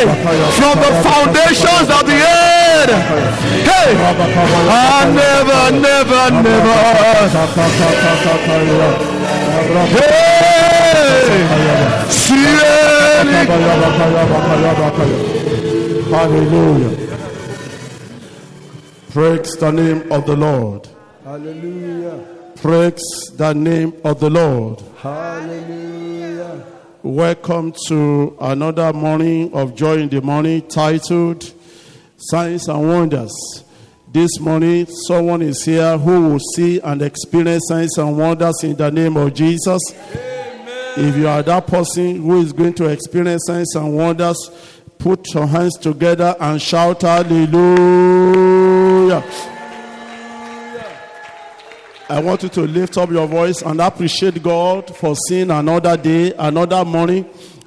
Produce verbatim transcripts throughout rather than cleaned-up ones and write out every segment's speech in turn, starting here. hey, from the foundations of the earth. Hey, I never, never, never. Hey, see any. Hallelujah. Praise the name of the Lord. Hallelujah. Praise the name of the Lord. Hallelujah. Welcome to another morning of Joy in the Morning titled Signs and Wonders. This morning, someone is here who will see and experience signs and wonders in the name of Jesus. Amen. If you are that person who is going to experience signs and wonders, put your hands together and shout hallelujah. I want you to lift up your voice and appreciate God for seeing another day, another morning.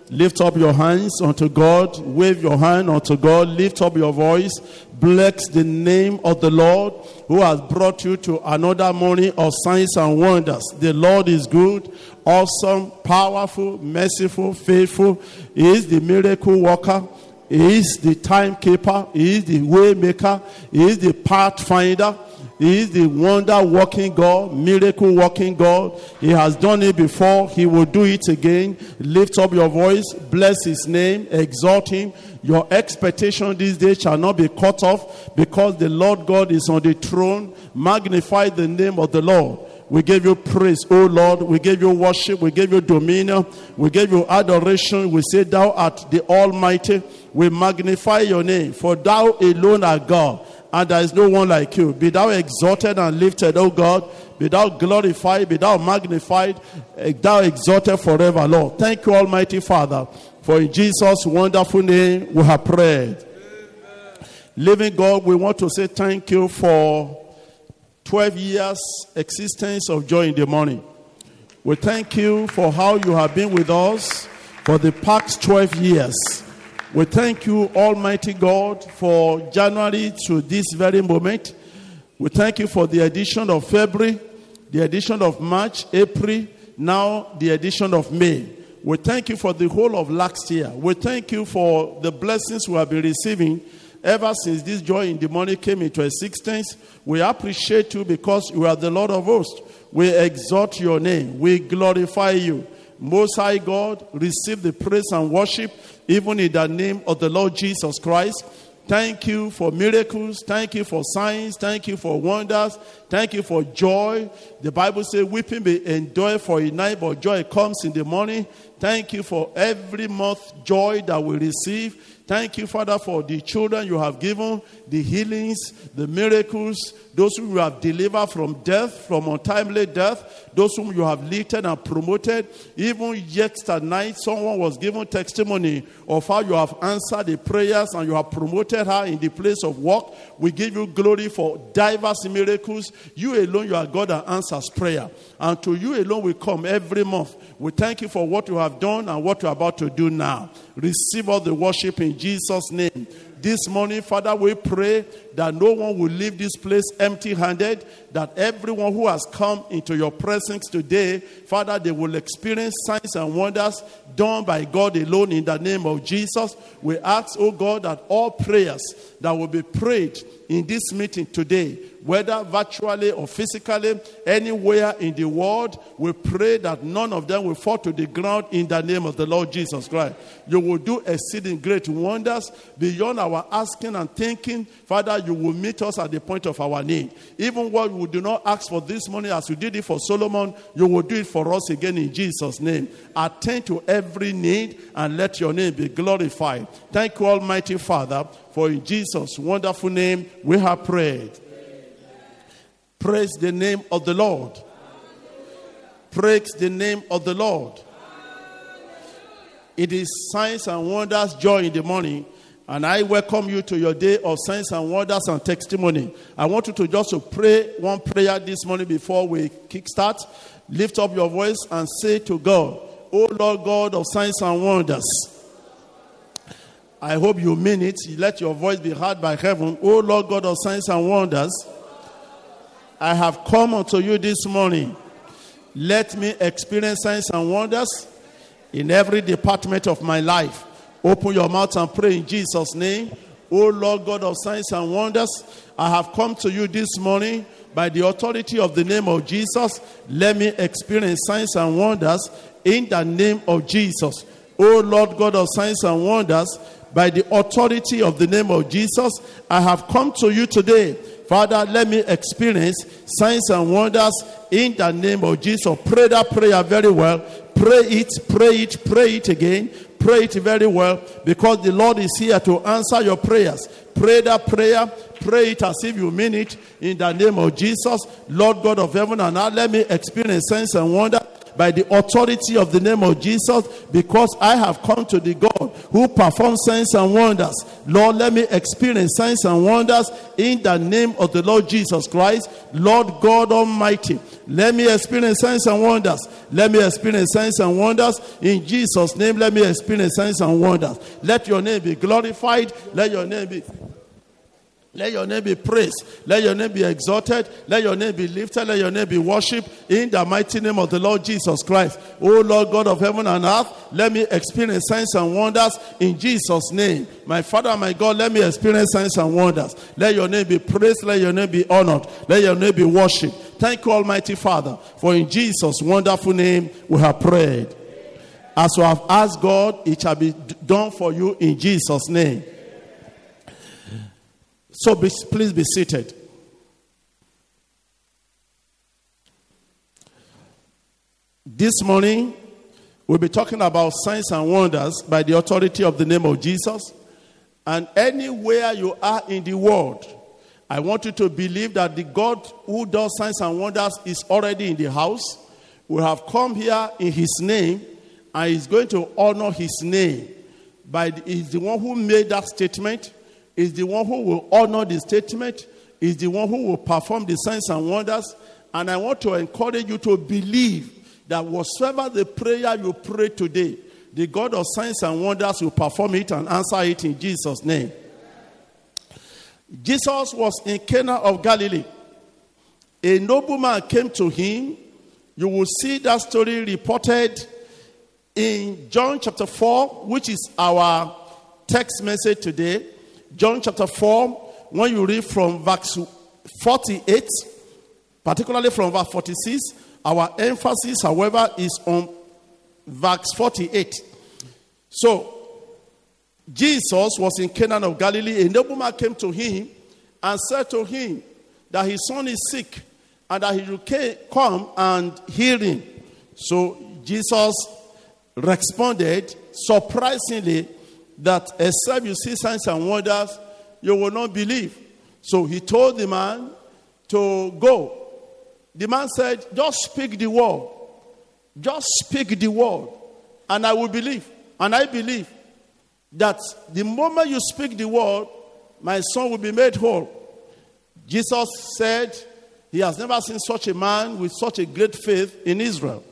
Lift up your hands unto God. Wave your hand unto God. Lift up your voice. Bless the name of the Lord who has brought you to another morning of signs and wonders. The Lord is good, awesome, powerful, merciful, faithful. He is the miracle worker. He is the timekeeper. He is the way maker. He is the pathfinder. He is the wonder-working God, miracle-working God. He has done it before. He will do it again. Lift up your voice. Bless his name. Exalt him. Your expectation this day shall not be cut off because the Lord God is on the throne. Magnify the name of the Lord. We give you praise, O Lord. We give you worship. We give you dominion. We give you adoration. We say, thou art the Almighty. We magnify your name, for thou alone art God, and there is no one like you. Be thou exalted and lifted, O God. Be thou glorified. Be thou magnified. Thou exalted forever, Lord. Thank you, Almighty Father, for in Jesus' wonderful name we have prayed. Amen. Living God, we want to say thank you for twelve years existence of Joy in the Morning. We thank you for how you have been with us for the past twelve years. We thank you, Almighty God, for January to this very moment. We thank you for the addition of February, the addition of March, April, now the addition of May. We thank you for the whole of last year. We thank you for the blessings we have been receiving ever since this Joy in the Morning came into existence. We appreciate you because you are the Lord of hosts. We exalt your name. We glorify you. Most High God, receive the praise and worship even in the name of the Lord Jesus Christ. Thank you for miracles. Thank you for signs. Thank you for wonders. Thank you for joy. The Bible says, weeping may endure for a night, but joy comes in the morning. Thank you for every month joy that we receive. Thank you, Father, for the children you have given, the healings, the miracles, those whom you have delivered from death, from untimely death, those whom you have lifted and promoted. Even yesterday night, someone was given testimony of how you have answered the prayers and you have promoted her in the place of work. We give you glory for diverse miracles. You alone, you are God that answers prayer. And to you alone we come every month. We thank you for what you have done and what you are about to do now. Receive all the worship in Jesus' name. This morning, Father, we pray that no one will leave this place empty-handed, that everyone who has come into your presence today, Father, they will experience signs and wonders done by God alone in the name of Jesus. We ask, oh God, that all prayers that will be prayed in this meeting today, whether virtually or physically, anywhere in the world, we pray that none of them will fall to the ground in the name of the Lord Jesus Christ. You will do exceeding great wonders beyond our asking and thinking. Father, you will meet us at the point of our need. Even what we do not ask for this morning, as you did it for Solomon, you will do it for us again in Jesus' name. Attend to every need and let your name be glorified. Thank you, Almighty Father, for in Jesus' wonderful name we have prayed. Praise the name of the Lord. Praise the name of the Lord. It is signs and wonders, Joy in the Morning. And I welcome you to your day of signs and wonders and testimony. I want you to just to pray one prayer this morning before we kickstart. Lift up your voice and say to God, O Lord God of signs and wonders. I hope you mean it. Let your voice be heard by heaven. O Lord God of signs and wonders. I have come unto you this morning. Let me experience signs and wonders in every department of my life. Open your mouth and pray in Jesus' name. O Lord God of signs and wonders, I have come to you this morning by the authority of the name of Jesus. Let me experience signs and wonders in the name of Jesus. O Lord God of signs and wonders, by the authority of the name of Jesus, I have come to you today. Father, let me experience signs and wonders in the name of Jesus. Pray that prayer very well. Pray it, pray it, pray it again. Pray it very well, because the Lord is here to answer your prayers. Pray that prayer. Pray it as if you mean it in the name of Jesus. Lord God of heaven and earth, let me experience signs and wonders by the authority of the name of Jesus, because I have come to the God who performs signs and wonders. Lord, let me experience signs and wonders in the name of the Lord Jesus Christ. Lord God Almighty, let me experience signs and wonders. Let me experience signs and wonders. In Jesus' name, let me experience signs and wonders. Let your name be glorified. Let your name be... Let your name be praised. Let your name be exalted. Let your name be lifted. Let your name be worshipped in the mighty name of the Lord Jesus Christ. Oh Lord God of heaven and earth, let me experience signs and wonders in Jesus' name. My Father and my God, let me experience signs and wonders. Let your name be praised. Let your name be honored. Let your name be worshipped. Thank you, Almighty Father, for in Jesus' wonderful name we have prayed. As we have asked God, it shall be done for you in Jesus' name. So be, please be seated. This morning, we'll be talking about signs and wonders by the authority of the name of Jesus. And anywhere you are in the world, I want you to believe that the God who does signs and wonders is already in the house. We have come here in his name, and he's going to honor his name. By the, he's the one who made that statement. Is the one who will honor the statement. Is the one who will perform the signs and wonders. And I want to encourage you to believe that whatsoever the prayer you pray today, the God of signs and wonders will perform it and answer it in Jesus' name. Jesus was in Cana of Galilee. A nobleman came to him. You will see that story reported in John chapter four, which is our text message today. John chapter four, when you read from verse forty-eight, particularly from verse forty-six, our emphasis, however, is on verse forty-eight. So, Jesus was in Cana of Galilee. A nobleman came to him and said to him that his son is sick and that he should come and heal him. So, Jesus responded surprisingly that except you see signs and wonders, you will not believe. So he told the man to go. The man said, just speak the word. Just speak the word, and I will believe. And I believe that the moment you speak the word, my son will be made whole. Jesus said he has never seen such a man with such a great faith in Israel.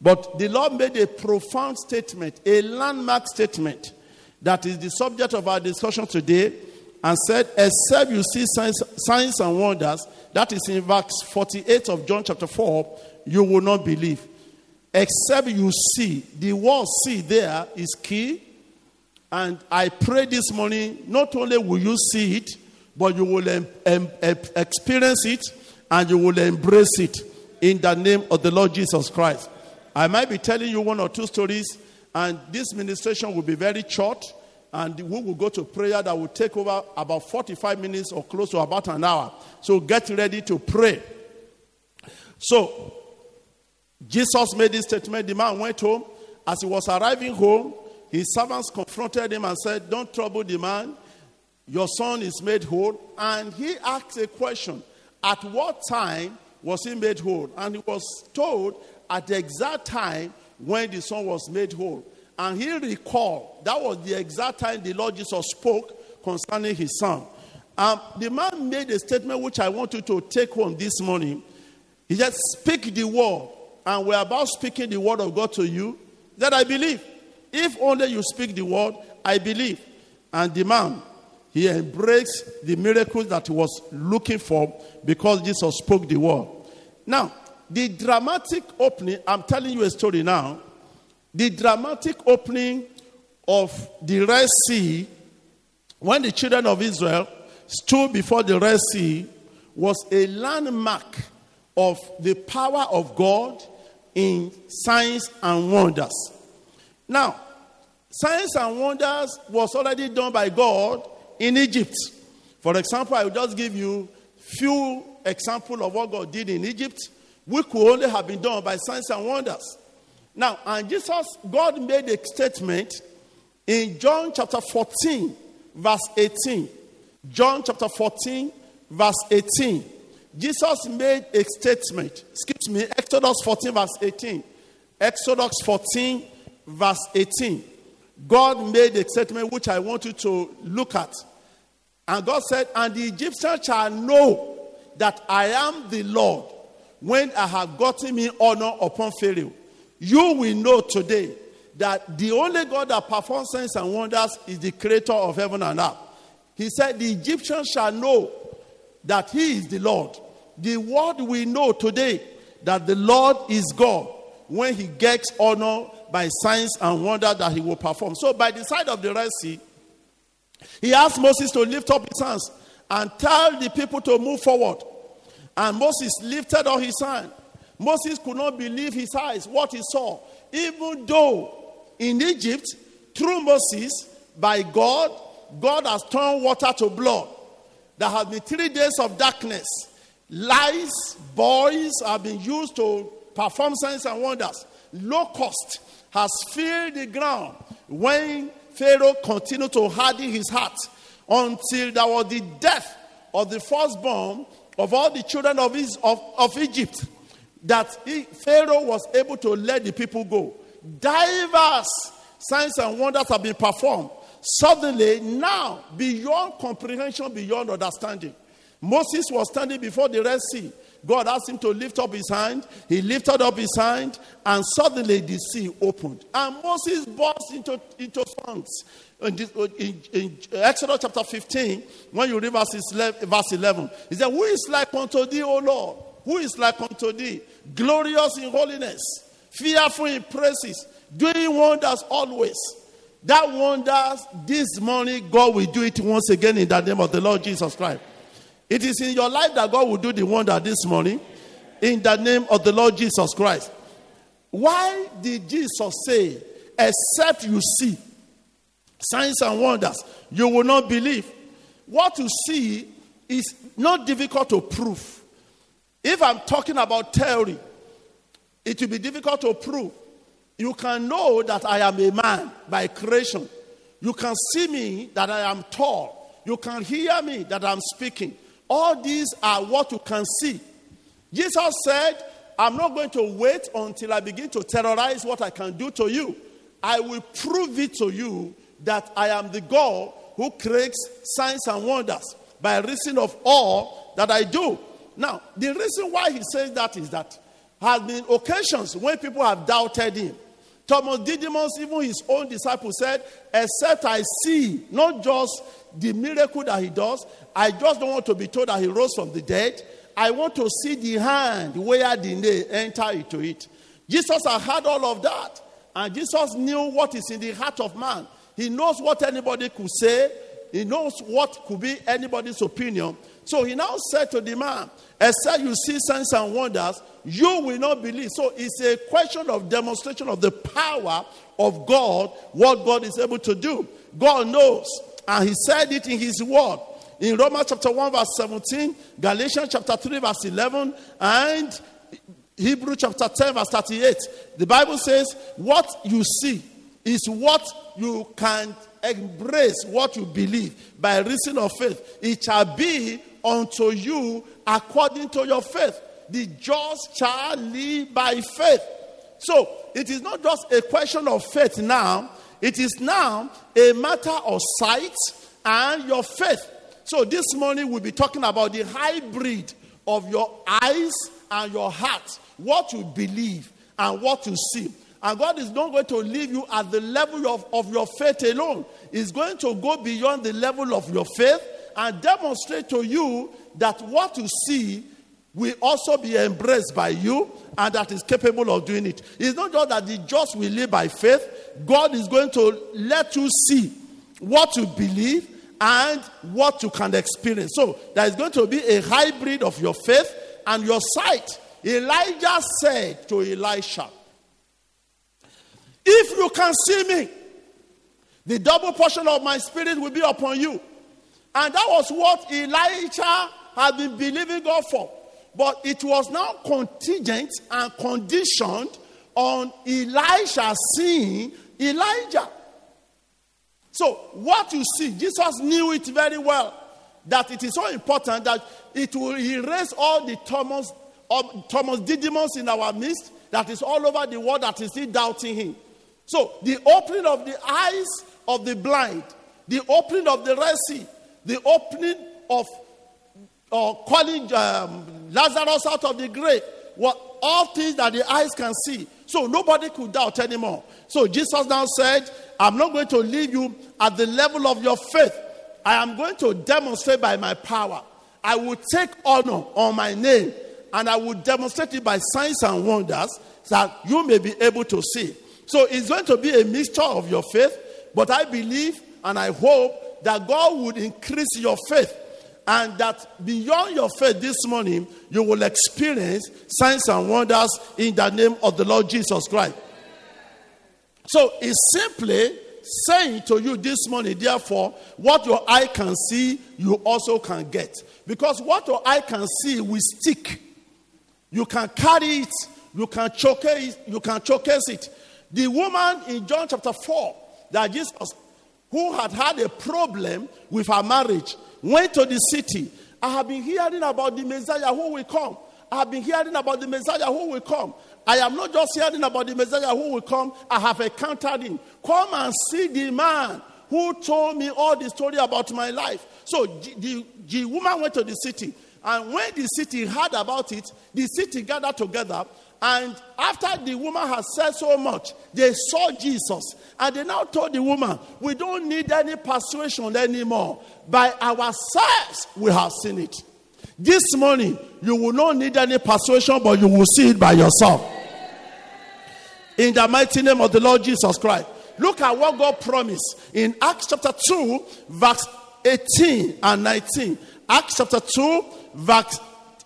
But the Lord made a profound statement, a landmark statement, that is the subject of our discussion today, and said, except you see signs, signs and wonders, that is in verse forty-eight of John chapter four, you will not believe. Except you see, the word see there is key, and I pray this morning, not only will you see it, but you will em- em- experience it, and you will embrace it, in the name of the Lord Jesus Christ. I might be telling you one or two stories, and this ministration will be very short, and we will go to prayer that will take over about forty-five minutes or close to about an hour. So get ready to pray. So, Jesus made this statement. The man went home. As he was arriving home, his servants confronted him and said, don't trouble the man. Your son is made whole. And he asked a question. At what time was he made whole? And he was told at the exact time when the son was made whole. And he recalled, that was the exact time the Lord Jesus spoke concerning his son. Um, the man made a statement which I want you to take home this morning. He just speak the word, and we're about speaking the word of God to you, that I believe. If only you speak the word, I believe. And the man, he embraced the miracles that he was looking for because Jesus spoke the word. Now, the dramatic opening, I'm telling you a story now. The dramatic opening of the Red Sea, when the children of Israel stood before the Red Sea, was a landmark of the power of God in signs and wonders. Now, signs and wonders was already done by God in Egypt. For example, I will just give you few examples of what God did in Egypt, which could only have been done by signs and wonders. Now, and Jesus, God made a statement in John chapter fourteen, verse eighteen. John chapter fourteen, verse eighteen. Jesus made a statement. Excuse me, Exodus fourteen, verse eighteen. Exodus fourteen, verse eighteen. God made a statement which I want you to look at. And God said, "And the Egyptians shall know that I am the Lord, when I have gotten me honor upon Pharaoh. You will know today that the only God that performs signs and wonders is the creator of heaven and earth." He said, "The Egyptians shall know that he is the Lord." The world will know today that the Lord is God when he gets honor by signs and wonders that he will perform. So by the side of the Red Sea, he asked Moses to lift up his hands and tell the people to move forward. And Moses lifted up his hand. Moses could not believe his eyes, what he saw. Even though in Egypt, through Moses, by God, God has turned water to blood. There have been three days of darkness. Lies, boys have been used to perform signs and wonders. Locust has filled the ground when Pharaoh continued to harden his heart until there was the death of the firstborn of all the children of, his, of, of Egypt, that he, Pharaoh was able to let the people go. Diverse signs and wonders have been performed. Suddenly, now, beyond comprehension, beyond understanding. Moses was standing before the Red Sea. God asked him to lift up his hand. He lifted up his hand, and suddenly the sea opened. And Moses burst into, into songs. In, in, in Exodus chapter fifteen, when you read verse eleven, he said, "Who is like unto thee, O Lord? Who is like unto thee? Glorious in holiness, fearful in praises, doing wonders always." That wonders, this morning, God will do it once again in the name of the Lord Jesus Christ. It is in your life that God will do the wonder this morning in the name of the Lord Jesus Christ. Why did Jesus say, "Except you see signs and wonders, you will not believe"? What you see is not difficult to prove. If I'm talking about theory, it will be difficult to prove. You can know that I am a man by creation. You can see me that I am tall. You can hear me that I'm speaking. All these are what you can see. Jesus said, "I'm not going to wait until I begin to terrorize what I can do to you. I will prove it to you that I am the God who creates signs and wonders by reason of all that I do." Now, the reason why he says that is that there have been occasions when people have doubted him. Thomas Didymus, even his own disciple, said, "Except I see not just the miracle that he does, I just don't want to be told that he rose from the dead. I want to see the hand where the nail enter into it." Jesus had had all of that, and Jesus knew what is in the heart of man. He knows what anybody could say. He knows what could be anybody's opinion. So he now said to the man, "Except you see signs and wonders, you will not believe." So it's a question of demonstration of the power of God, what God is able to do. God knows, and he said it in his word. In Romans chapter one, verse seventeen, Galatians chapter three, verse eleven, and Hebrews chapter ten, verse thirty-eight, the Bible says, what you see is what you can embrace, what you believe by reason of faith. It shall be unto you according to your faith. The just shall live by faith. So it is not just a question of faith now. It is now a matter of sight and your faith. So this morning we'll be talking about the hybrid of your eyes and your heart. What you believe and what you see. And God is not going to leave you at the level of, of your faith alone. He's going to go beyond the level of your faith and demonstrate to you that what you see will also be embraced by you and that is capable of doing it. It's not just that the just will live by faith. God is going to let you see what you believe and what you can experience. So there is going to be a hybrid of your faith and your sight. Elijah said to Elisha, if you can see me, the double portion of my spirit will be upon you. And that was what Elisha had been believing God for. But it was now contingent and conditioned on Elisha seeing Elijah. So what you see, Jesus knew it very well, that it is so important that it will erase all the Thomas, um, Thomas Didymus in our midst that is all over the world that is still doubting him. So the opening of the eyes of the blind, the opening of the Red Sea, the opening of or calling um, Lazarus out of the grave, were all things that the eyes can see. So nobody could doubt anymore. So Jesus now said, I'm not going to leave you at the level of your faith. I am going to demonstrate by my power. I will take honor on my name, and I will demonstrate it by signs and wonders that you may be able to see. So it's going to be a mixture of your faith, but I believe and I hope that God would increase your faith, and that beyond your faith this morning, you will experience signs and wonders in the name of the Lord Jesus Christ. So it's simply saying to you this morning, therefore, what your eye can see, you also can get. Because what your eye can see will stick. You can carry it. You can showcase, you can showcase it. The woman in John chapter four, that Jesus, who had had a problem with her marriage, went to the city. I have been hearing about the Messiah who will come. I have been hearing about the Messiah who will come. I am not just hearing about the Messiah who will come. I have encountered him. Come and see the man who told me all the story about my life. So the, the woman went to the city. And when the city heard about it, the city gathered together. And after the woman had said so much, they saw Jesus. And they now told the woman, we don't need any persuasion anymore. By ourselves, we have seen it. This morning, you will not need any persuasion, but you will see it by yourself. In the mighty name of the Lord Jesus Christ. Look at what God promised in Acts chapter two, verse eighteen and nineteen. Acts chapter two, verse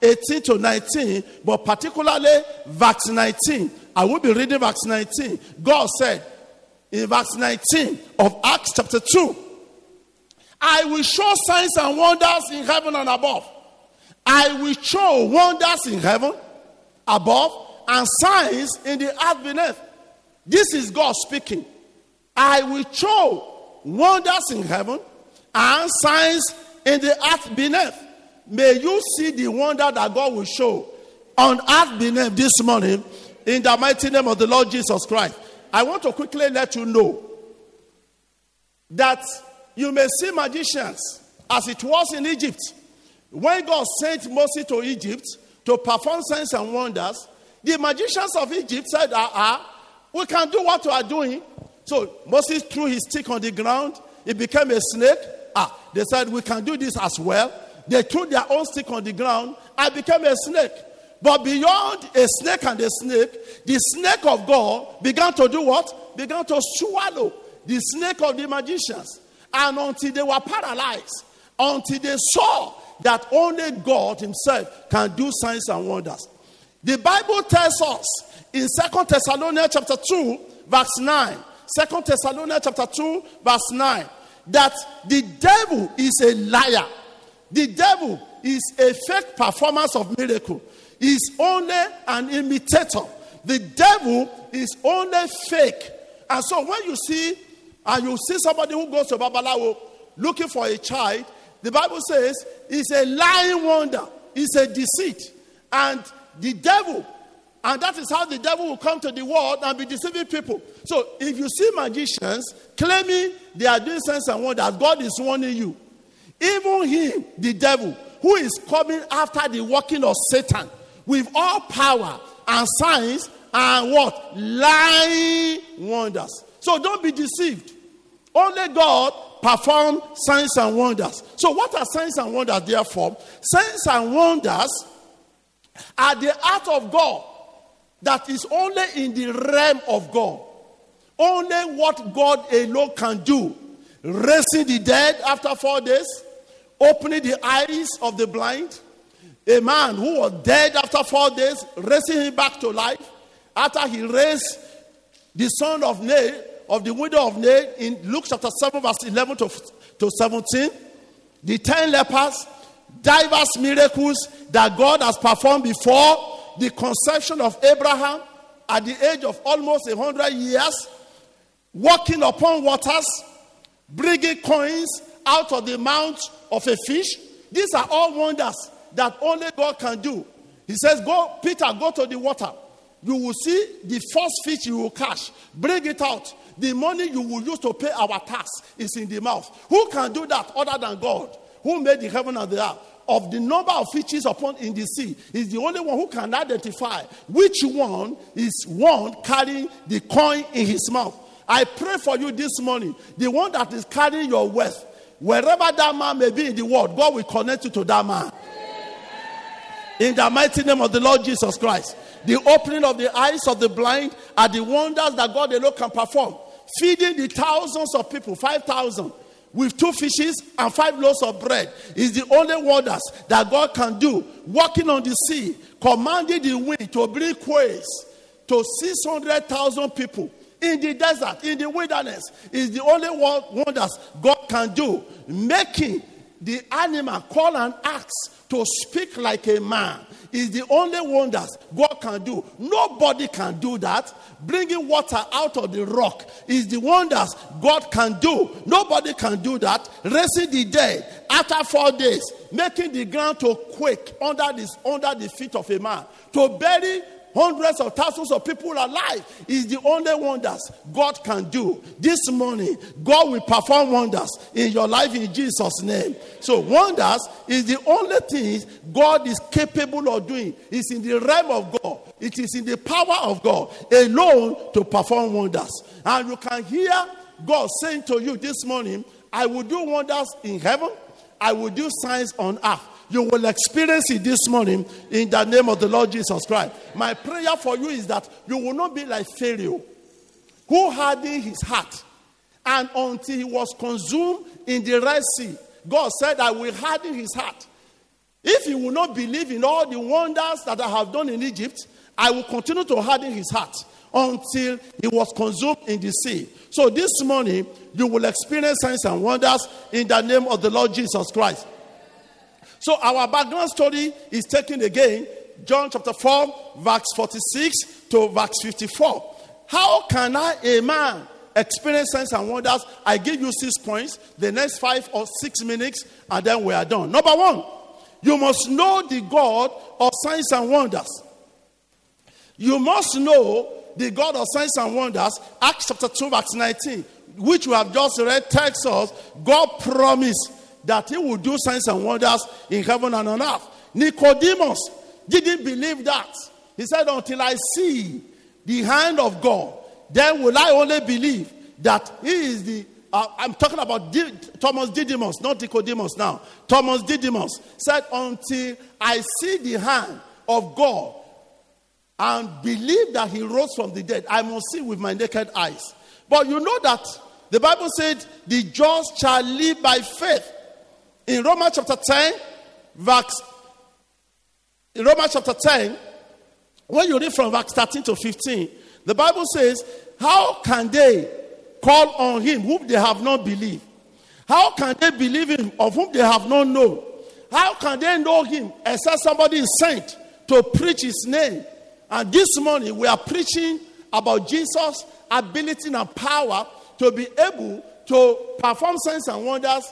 eighteen to nineteen, but particularly verse nineteen. I will be reading verse nineteen. God said in verse nineteen of Acts chapter two, I will show signs and wonders in heaven and above. I will show wonders in heaven above and signs in the earth beneath. This is God speaking. I will show wonders in heaven and signs in the earth beneath. May you see the wonder that God will show on earth beneath this morning in the mighty name of the Lord Jesus Christ. I want to quickly let you know that you may see magicians, as it was in Egypt. When God sent Moses to Egypt to perform signs and wonders, the magicians of Egypt said, ah, ah, we can do what we are doing. So Moses threw his stick on the ground. It became a snake. Ah, they said, we can do this as well. They threw their own stick on the ground and became a snake. But beyond a snake and a snake, the snake of God began to do what? Began to swallow the snake of the magicians. And until they were paralyzed, until they saw that only God himself can do signs and wonders. The Bible tells us in Second Thessalonians chapter two, verse nine, Second Thessalonians chapter two, verse nine, that the devil is a liar. The devil is a fake performance of miracle. He's only an imitator. The devil is only fake. And so when you see And you see somebody who goes to Babalawo looking for a child, the Bible says it's a lying wonder. It's a deceit. And the devil, and that is how the devil will come to the world and be deceiving people. So if you see magicians claiming they are doing signs and wonders, God is warning you. Even him, the devil, who is coming after the working of Satan with all power and signs and what? Lying wonders. So don't be deceived. Only God performs signs and wonders. So what are signs and wonders therefore? Signs and wonders are the art of God that is only in the realm of God. Only what God alone can do. Raising the dead after four days. Opening the eyes of the blind. A man who was dead after four days, raising him back to life. After he raised the son of Nain, of the widow of Nain, in Luke chapter seven, verse eleven to, to seventeen. The ten lepers, diverse miracles that God has performed before the conception of Abraham at the age of almost one hundred years, walking upon waters, bringing coins out of the mouth of a fish. These are all wonders that only God can do. He says, "Go, Peter, go to the water. You will see the first fish you will catch. Bring it out. The money you will use to pay our tax is in the mouth." Who can do that other than God, who made the heaven and the earth? Of the number of fishes upon in the sea, is the only one who can identify which one is one carrying the coin in his mouth. I pray for you this morning, the one that is carrying your wealth, wherever that man may be in the world, God will connect you to that man. In the mighty name of the Lord Jesus Christ. The opening of the eyes of the blind are the wonders that God alone can perform. Feeding the thousands of people, five thousand, with two fishes and five loaves of bread, is the only wonders that God can do. Walking on the sea, commanding the wind to bring quails to six hundred thousand people in the desert, in the wilderness, is the only wonders God can do. Making the animal call an axe to speak like a man is the only wonders God can do. Nobody can do that. Bringing water out of the rock is the wonders God can do. Nobody can do that. Raising the dead after four days, making the ground to quake under this, under the feet of a man, to bury hundreds of thousands of people alive is the only wonders God can do. This morning, God will perform wonders in your life in Jesus' name. So wonders is the only thing God is capable of doing. It's in the realm of God. It is in the power of God alone to perform wonders. And you can hear God saying to you this morning, "I will do wonders in heaven. I will do signs on earth." You will experience it this morning in the name of the Lord Jesus Christ. My prayer for you is that you will not be like Pharaoh, who hardened his heart, and until he was consumed in the Red Sea, God said, "I will harden his heart. If he will not believe in all the wonders that I have done in Egypt, I will continue to harden his heart until he was consumed in the sea." So this morning, you will experience signs and wonders in the name of the Lord Jesus Christ. So our background story is taken again, John chapter four, verse forty-six to verse fifty-four. How can I, a man, experience signs and wonders? I give you six points, the next five or six minutes, and then we are done. Number one, you must know the God of signs and wonders. You must know the God of signs and wonders. Acts chapter two, verse nineteen, which we have just read, tells us God promised that he will do signs and wonders in heaven and on earth. Nicodemus didn't believe that. He said, "Until I see the hand of God, then will I only believe that he is the..." Uh, I'm talking about D- Thomas Didymus, not Nicodemus now. Thomas Didymus said, "Until I see the hand of God and believe that he rose from the dead, I must see with my naked eyes." But you know that the Bible said, the just shall live by faith. In Romans chapter ten, verse, in Romans chapter ten, when you read from verse thirteen to fifteen, the Bible says, "How can they call on him whom they have not believed? How can they believe him of whom they have not known? How can they know him except somebody is sent to preach his name?" And this morning we are preaching about Jesus' ability and power to be able to perform signs and wonders.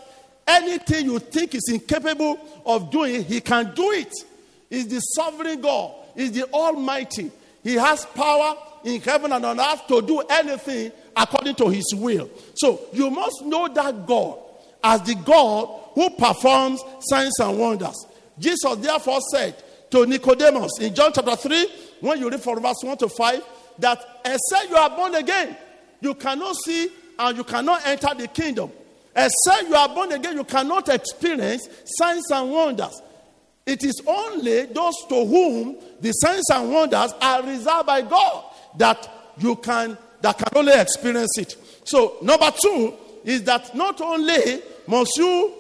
Anything you think is incapable of doing, he can do it. He's the sovereign God. He's the Almighty. He has power in heaven and on earth to do anything according to his will. So you must know that God as the God who performs signs and wonders. Jesus therefore said to Nicodemus in John chapter three, when you read from verse one to five, that except you are born again, you cannot see and you cannot enter the kingdom. Except you are born again, you cannot experience signs and wonders. It is only those to whom the signs and wonders are reserved by God that you can, that can only experience it. So, number two is that not only must you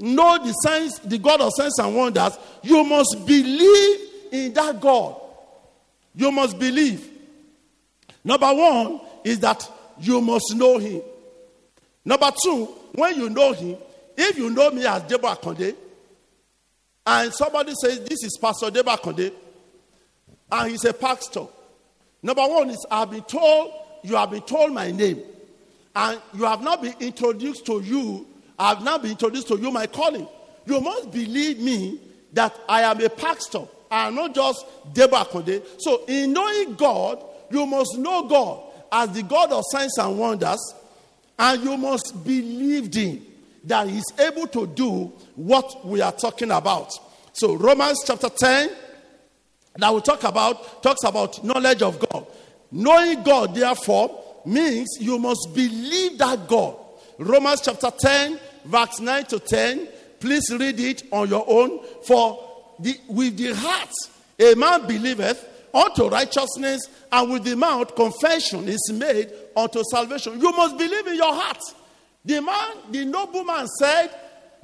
know the signs, the God of signs and wonders, you must believe in that God. You must believe. Number one is that you must know him. Number two, when you know him, if you know me as Debo Akonde, and somebody says, this is Pastor Debo Akonde, and he's a pastor. Number one is, I've been told, you have been told my name, and you have not been introduced to you, I have not been introduced to you my calling. You must believe me that I am a pastor, and not just Debo Akonde. So in knowing God, you must know God as the God of signs and wonders, and you must believe him that he is able to do what we are talking about. So Romans chapter ten, that we talk about, talks about knowledge of God. Knowing God, therefore, means you must believe that God. Romans chapter ten, verse nine to ten. Please read it on your own. For the, with the heart a man believeth unto righteousness, and with the mouth confession is made unto salvation. You must believe in your heart. The man, the nobleman said,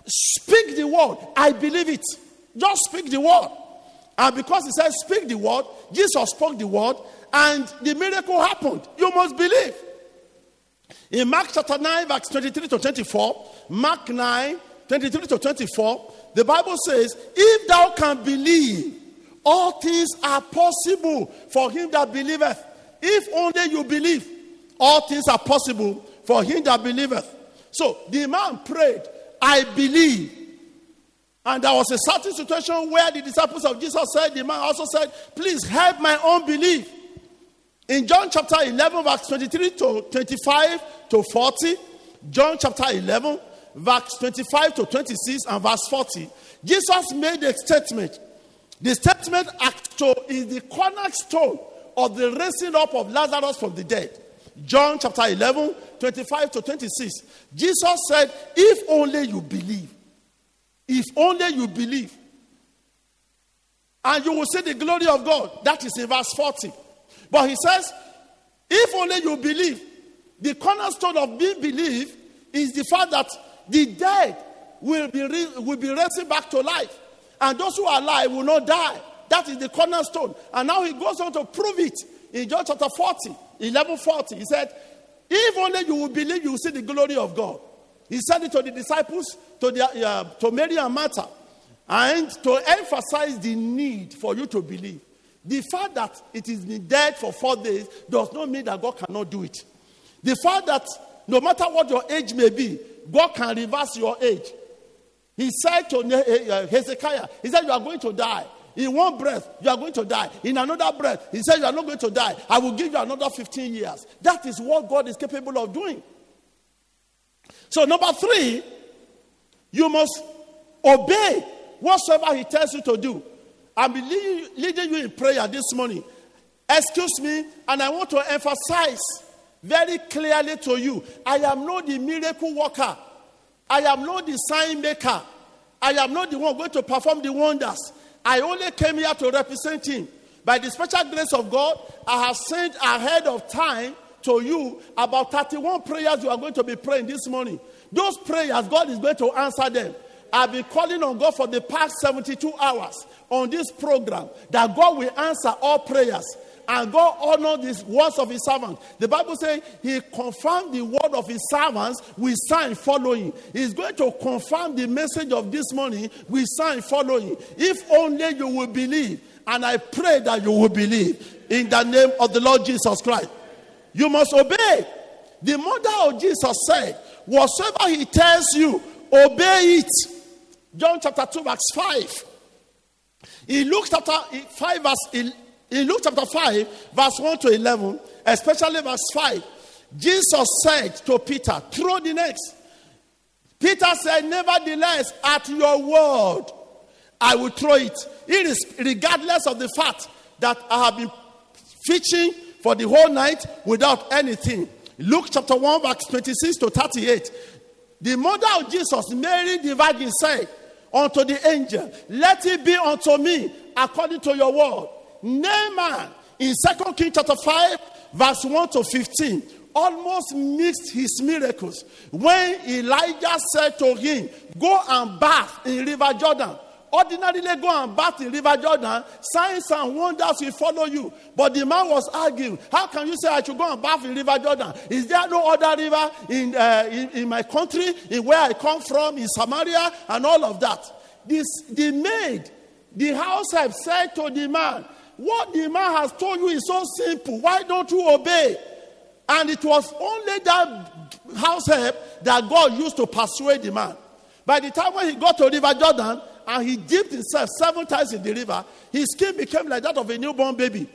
speak the word. I believe it. Just speak the word. And because he said, speak the word, Jesus spoke the word, and the miracle happened. You must believe. In Mark chapter nine, verse twenty-three to twenty-four, Mark nine, twenty-three to twenty-four, the Bible says, if thou can believe, all things are possible for him that believeth. If only you believe, all things are possible for him that believeth. So the man prayed, I believe. And there was a certain situation where the disciples of Jesus said, the man also said, please help my unbelief. In John chapter eleven, verse twenty-three to twenty-five to forty, John chapter eleven, verse twenty-five to twenty-six and verse forty, Jesus made a statement. The statement is the cornerstone of the raising up of Lazarus from the dead. John chapter eleven, twenty-five to twenty-six. Jesus said, if only you believe. If only you believe. And you will see the glory of God. That is in verse forty. But he says, if only you believe. The cornerstone of being believed is the fact that the dead will be, will be raised back to life. And those who are alive will not die. That is the cornerstone. And now he goes on to prove it in John chapter forty, eleven forty. He said, if only you will believe, you will see the glory of God. He said it to the disciples, to, the, uh, to Mary and Martha, and to emphasize the need for you to believe. The fact that it is been dead for four days does not mean that God cannot do it. The fact that no matter what your age may be, God can reverse your age. He said to Hezekiah, he said, you are going to die. In one breath, you are going to die. In another breath, he said, you are not going to die. I will give you another fifteen years. That is what God is capable of doing. So number three, you must obey whatsoever he tells you to do. I'll be leading you in prayer this morning. Excuse me, and I want to emphasize very clearly to you, I am not the miracle worker. I am not the sign maker. I am not the one going to perform the wonders. I only came here to represent him. By the special grace of God, I have sent ahead of time to you about thirty-one prayers you are going to be praying this morning. Those prayers, God is going to answer them. I've been calling on God for the past seventy-two hours on this program that God will answer all prayers. And God honored the words of his servants. The Bible says he confirmed the word of his servants with sign following. He's going to confirm the message of this morning with sign following. If only you will believe. And I pray that you will believe in the name of the Lord Jesus Christ. You must obey. The mother of Jesus said, whatsoever he tells you, obey it. John chapter two, verse five. In Luke chapter five, verse eleven. In Luke chapter five, verse one to eleven, especially verse five, Jesus said to Peter, throw the nets. Peter said, nevertheless, at your word, I will throw it. It is regardless of the fact that I have been fishing for the whole night without anything. Luke chapter one, verse twenty-six to thirty-eight. The mother of Jesus, Mary the Virgin, said unto the angel, let it be unto me according to your word. Naaman, in Second Kings chapter five, verse one to fifteen, almost mixed his miracles. When Elijah said to him, go and bath in River Jordan. Ordinarily, go and bath in River Jordan, signs and wonders will follow you. But the man was arguing, how can you say I should go and bath in River Jordan? Is there no other river in, uh, in, in my country, in where I come from, in Samaria, and all of that? This, the maid, the housewife said to the man, what the man has told you is so simple, why don't you obey? And it was only that housewife that God used to persuade the man. By the time when he got to River Jordan, and he dipped himself seven times in the river, his skin became like that of a newborn baby.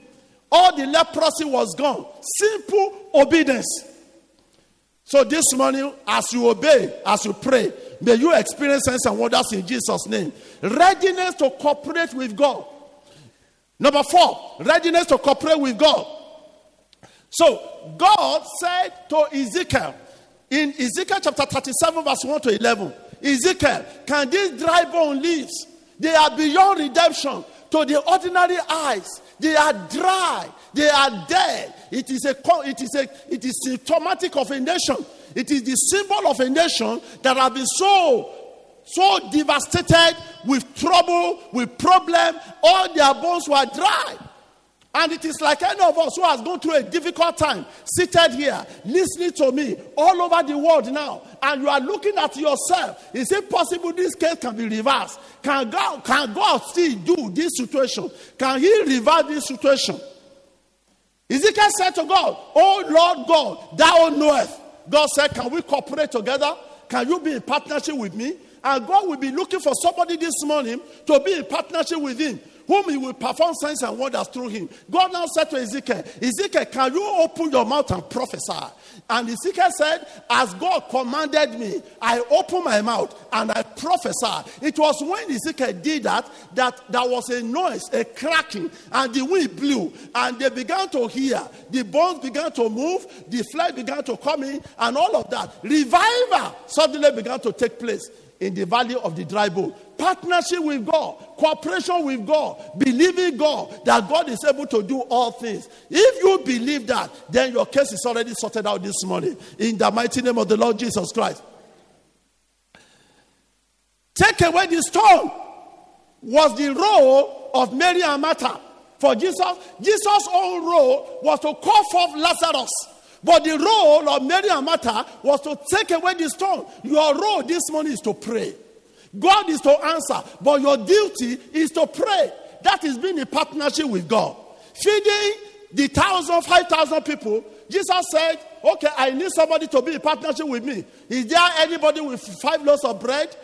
All the leprosy was gone. Simple obedience. So this morning, as you obey, as you pray, may you experience signs and wonders in Jesus' name. Readiness to cooperate with God. Number four, readiness to cooperate with God. So God said to Ezekiel, in Ezekiel chapter thirty-seven verse one to eleven, Ezekiel, can these dry bone leaves? They are beyond redemption to the ordinary eyes. They are dry. They are dead. It is a, it is a, it is symptomatic of a nation. It is the symbol of a nation that has been so, so devastated with trouble, with problem. All their bones were dry. And it is like any of us who has gone through a difficult time, seated here, listening to me, all over the world now, and you are looking at yourself. Is it possible this case can be reversed? Can God, can God still do this situation? Can he reverse this situation? Ezekiel said to God, oh Lord God, thou knowest. God said, can we cooperate together? Can you be in partnership with me? And God will be looking for somebody this morning to be in partnership with him, whom he will perform signs and wonders through him. God now said to Ezekiel, Ezekiel, can you open your mouth and prophesy? And Ezekiel said, as God commanded me, I opened my mouth and I prophesied. It was when Ezekiel did that, that there was a noise, a cracking, and the wind blew, and they began to hear. The bones began to move, the flesh began to come in, and all of that. Revival suddenly began to take place in the valley of the dry bone. Partnership with God, cooperation with God, believing God that God is able to do all things. If you believe that, then your case is already sorted out this morning. In the mighty name of the Lord Jesus Christ. Take away the stone was the role of Mary and Martha for Jesus. Jesus' own role was to call forth Lazarus. But the role of Mary and Martha was to take away the stone. Your role this morning is to pray. God is to answer, but your duty is to pray. That is being in partnership with God. Feeding the thousand, five thousand people, Jesus said, okay, I need somebody to be in partnership with me. Is there anybody with five loaves of bread?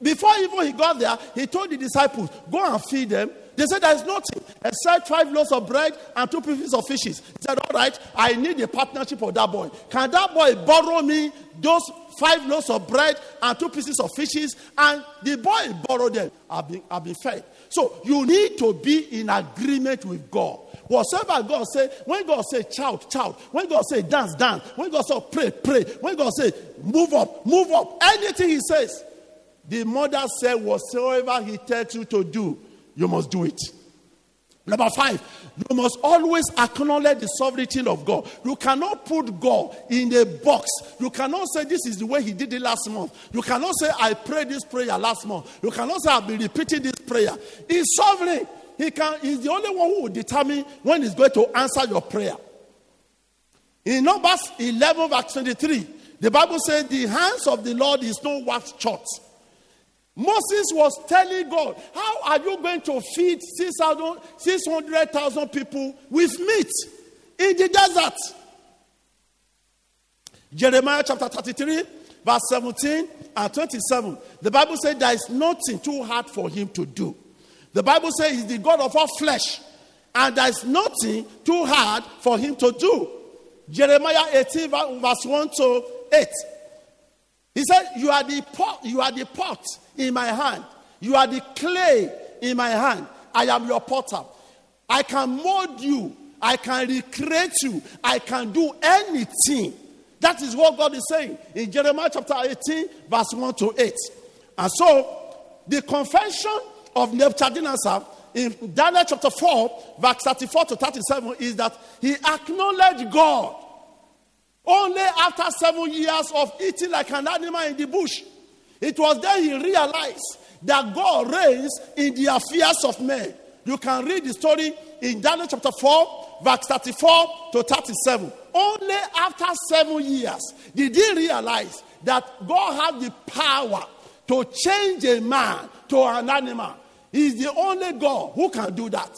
Before even he got there, he told the disciples, go and feed them. They said, there is nothing except five loaves of bread and two pieces of fishes. He said, all right, I need a partnership of that boy. Can that boy borrow me those five loaves of bread and two pieces of fishes? And the boy borrowed them. I've been, I've been fed. So you need to be in agreement with God. Whatever God says, when God says shout, shout, when God says dance, dance, when God says pray, pray, when God says move up, move up, anything he says, the mother said, whatsoever he tells you to do, you must do it. Number five, you must always acknowledge the sovereignty of God. You cannot put God in a box. You cannot say this is the way he did it last month. You cannot say I prayed this prayer last month. You cannot say I've been repeating this prayer. He's sovereign. He can. He's the only one who will determine when he's going to answer your prayer. In Numbers eleven verse twenty-three, the Bible says the hands of the Lord is no wax short. Moses was telling God, how are you going to feed six hundred thousand people with meat in the desert? Jeremiah chapter thirty-three, verse seventeen and twenty-seven. The Bible says there is nothing too hard for him to do. The Bible says he's the God of all flesh, and there is nothing too hard for him to do. Jeremiah eighteen, verse one to eight. He said, you are the pot, you are the pot in my hand. You are the clay in my hand. I am your potter. I can mold you. I can recreate you. I can do anything. That is what God is saying in Jeremiah chapter eighteen, verse one to eight. And so, the confession of Nebuchadnezzar in Daniel chapter four, verse thirty-four to thirty-seven, is that he acknowledged God only after seven years of eating like an animal in the bush. It was then he realized that God reigns in the affairs of men. You can read the story in Daniel chapter four, verse thirty-four to thirty-seven. Only after seven years did he realize that God had the power to change a man to an animal. He's the only God who can do that.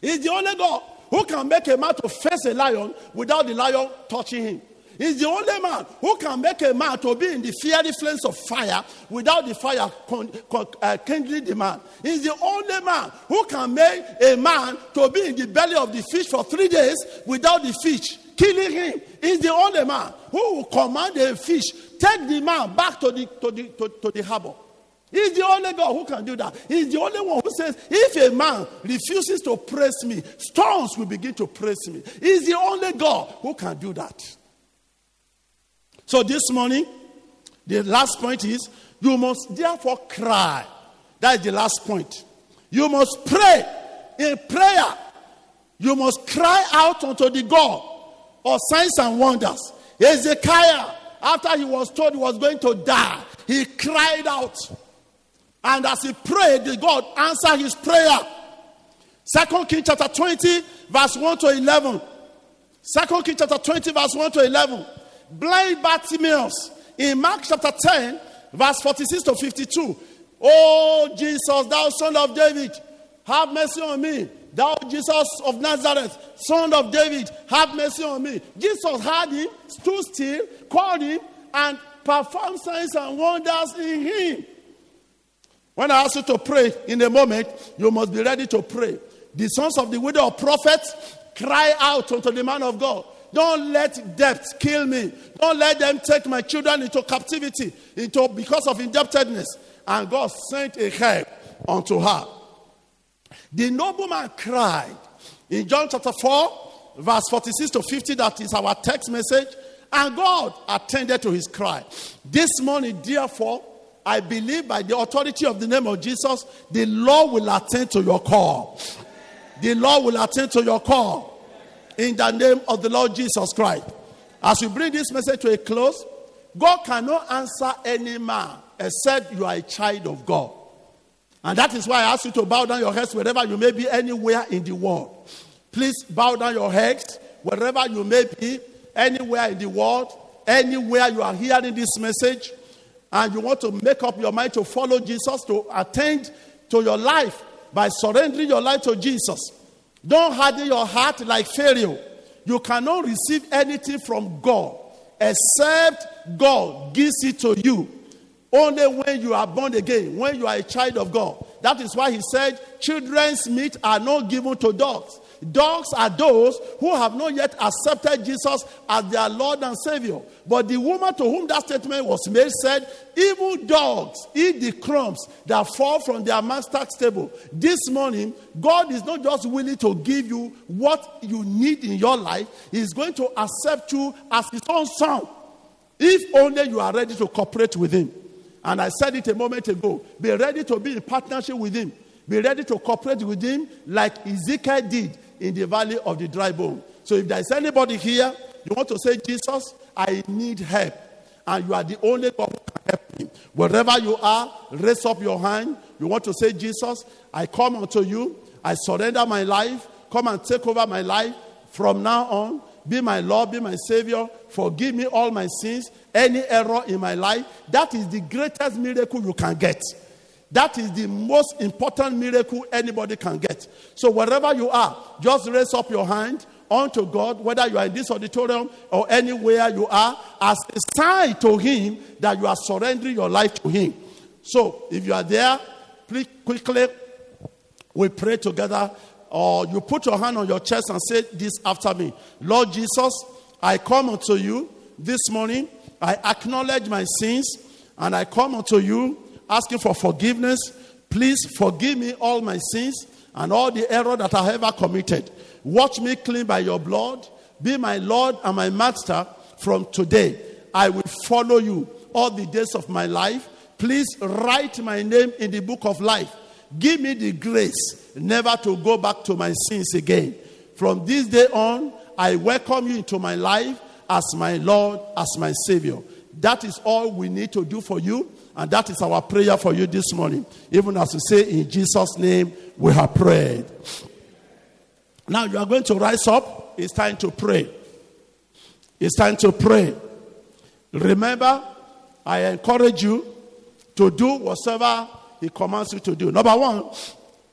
He's the only God who can make a man to face a lion without the lion touching him. He's the only man who can make a man to be in the fiery flames of fire without the fire con- con- uh, kindling the man. He's the only man who can make a man to be in the belly of the fish for three days without the fish killing him. He's the only man who will command a fish, take the man back to the, to the, to, to the harbor. He's the only God who can do that. He's the only one who says, if a man refuses to praise me, stones will begin to praise me. He's the only God who can do that. So this morning, the last point is, you must therefore cry. That is the last point. You must pray in prayer. You must cry out unto the God of signs and wonders. Hezekiah, after he was told he was going to die, he cried out. And as he prayed, the God answered his prayer. Second Kings chapter twenty, verse one to eleven. Second Kings chapter twenty, verse one to eleven. Blind Bartimaeus in Mark chapter ten, verse forty-six to fifty-two. Oh Jesus, thou son of David, have mercy on me. Thou Jesus of Nazareth, son of David, have mercy on me. Jesus heard him, stood still, called him, and performed signs and wonders in him. When I ask you to pray in a moment, you must be ready to pray. The sons of the widow of prophets cry out unto the man of God. Don't let debt kill me. Don't let them take my children into captivity into because of indebtedness. And God sent a help unto her. The nobleman cried. In John chapter four, verse forty-six to fifty, that is our text message. And God attended to his cry. This morning, therefore, I believe by the authority of the name of Jesus, the Lord will attend to your call. The Lord will attend to your call. In the name of the Lord Jesus Christ. As we bring this message to a close, God cannot answer any man except you are a child of God. And that is why I ask you to bow down your heads wherever you may be, anywhere in the world. Please bow down your heads wherever you may be, anywhere in the world, anywhere you are hearing this message, and you want to make up your mind to follow Jesus, to attend to your life by surrendering your life to Jesus. Don't harden your heart like Pharaoh. You cannot receive anything from God except God gives it to you. Only when you are born again, when you are a child of God. That is why he said, children's meat are not given to dogs. Dogs are those who have not yet accepted Jesus as their Lord and Savior. But the woman to whom that statement was made said, evil dogs eat the crumbs that fall from their master's table. This morning, God is not just willing to give you what you need in your life. He's going to accept you as his own son, if only you are ready to cooperate with him. And I said it a moment ago, be ready to be in partnership with him. Be ready to cooperate with him like Ezekiel did in the valley of the dry bone. So if there's anybody here, you want to say, Jesus, I need help. And you are the only God who can help me. Wherever you are, raise up your hand. You want to say, Jesus, I come unto you. I surrender my life. Come and take over my life. From now on, be my Lord, be my Savior. Forgive me all my sins, any error in my life. That is the greatest miracle you can get. That is the most important miracle anybody can get. So wherever you are, just raise up your hand unto God, whether you are in this auditorium or anywhere you are, as a sign to him that you are surrendering your life to him. So if you are there, please quickly, we pray together. Or you put your hand on your chest and say this after me. Lord Jesus, I come unto you this morning. I acknowledge my sins and I come unto you asking for forgiveness. Please forgive me all my sins and all the error that I have ever committed. Wash me clean by your blood. Be my Lord and my Master from today. I will follow you all the days of my life. Please write my name in the book of life. Give me the grace never to go back to my sins again. From this day on, I welcome you into my life as my Lord, as my Savior. That is all we need to do for you. And that is our prayer for you this morning. Even as we say, in Jesus' name, we have prayed. Now you are going to rise up. It's time to pray. It's time to pray. Remember, I encourage you to do whatever He commands you to do. Number one,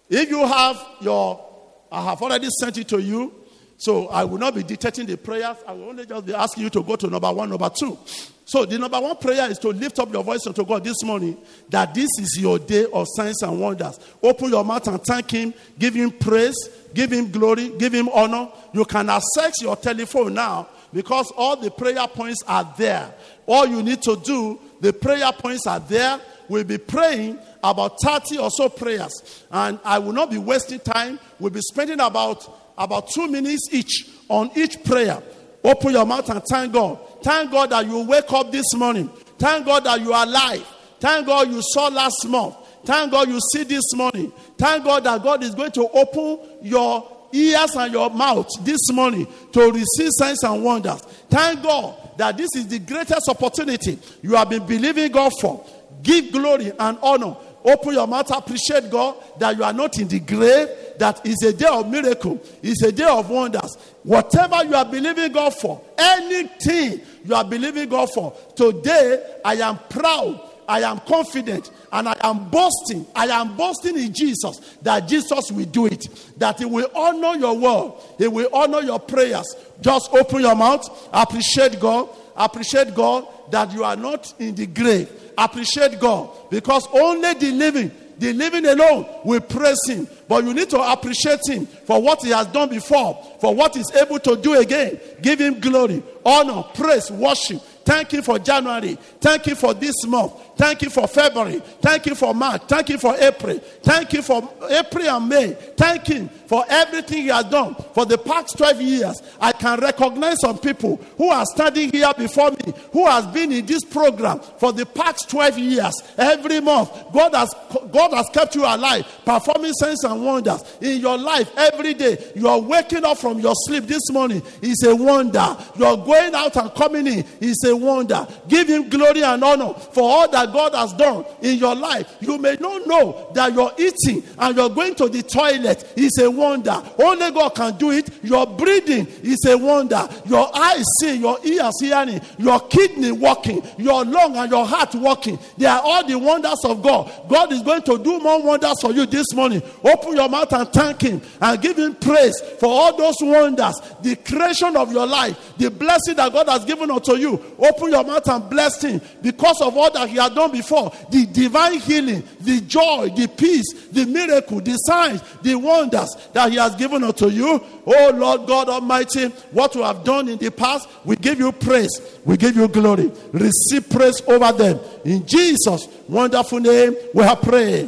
if you have your, I have already sent it to you, so I will not be dictating the prayers. I will only just be asking you to go to number one, number two. So the number one prayer is to lift up your voice unto God this morning, that this is your day of signs and wonders. Open your mouth and thank Him. Give Him praise. Give Him glory. Give Him honor. You can access your telephone now, because all the prayer points are there. All you need to do, the prayer points are there. We'll be praying about thirty or so prayers. And I will not be wasting time. We'll be spending about, about two minutes each on each prayer. Open your mouth and thank God. Thank God that you wake up this morning. Thank God that you are alive. Thank God you saw last month. Thank God you see this morning. Thank God that God is going to open your ears and your mouth this morning to receive signs and wonders. Thank God that this is the greatest opportunity you have been believing God for. Give glory and honor. Open your mouth, appreciate God that you are not in the grave, that is a day of miracle, it's a day of wonders. Whatever you are believing God for, anything you are believing God for, today I am proud, I am confident, and I am boasting. I am boasting in Jesus, that Jesus will do it, that He will honor your word, He will honor your prayers. Just open your mouth, appreciate God, appreciate God that you are not in the grave. Appreciate God, because only the living, the living alone will praise Him. But you need to appreciate Him for what He has done before, for what He's able to do again. Give Him glory, honor, praise, worship. Thank Him for January. Thank Him for this month. Thank Him for February. Thank Him for March. Thank Him for April. Thank Him for April and May. Thank Him for everything He has done for the past twelve years. I can recognize some people who are standing here before me, who has been in this program for the past twelve years. Every month, God has God has kept you alive, performing signs and wonders in your life every day. You are waking up from your sleep this morning. It's a wonder. You are going out and coming in. It's a wonder. Give Him glory and honor for all that God has done in your life. You may not know that you're eating and you're going to the toilet. It's a wonder. Only God can do it. Your breathing is a wonder. Your eyes see, your ears hearing, your kidney working, your lung and your heart working. They are all the wonders of God. God is going to do more wonders for you this morning. Open your mouth and thank Him and give Him praise for all those wonders, the creation of your life, the blessing that God has given unto you. Open your mouth and bless Him because of all that He has done before. The divine healing, the joy, the peace, the miracle, the signs, the wonders that He has given unto you. Oh Lord God Almighty, what you have done in the past, we give you praise. We give you glory. Receive praise over them. In Jesus' wonderful name, we have prayed.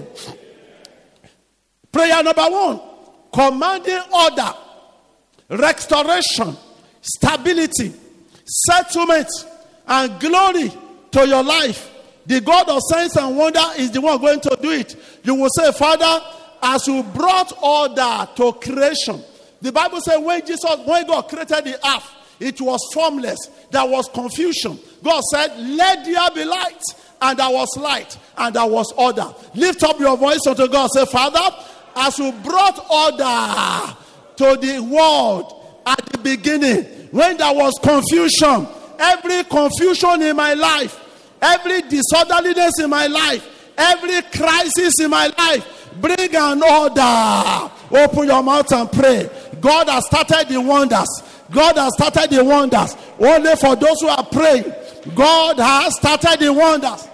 Prayer number one, commanding order, restoration, stability, settlement, and glory to your life. The God of signs and wonder is the one going to do it. You will say, Father, as you brought order to creation. The Bible says when Jesus, when God created the earth, it was formless. There was confusion. God said, let there be light. And there was light. And there was order. Lift up your voice unto God. Say, Father, as you brought order to the world at the beginning, when there was confusion, every confusion in my life, every disorderliness in my life, every crisis in my life, bring an order. Open your mouth and pray. God has started the wonders. God has started the wonders. Only for those who are praying. God has started the wonders.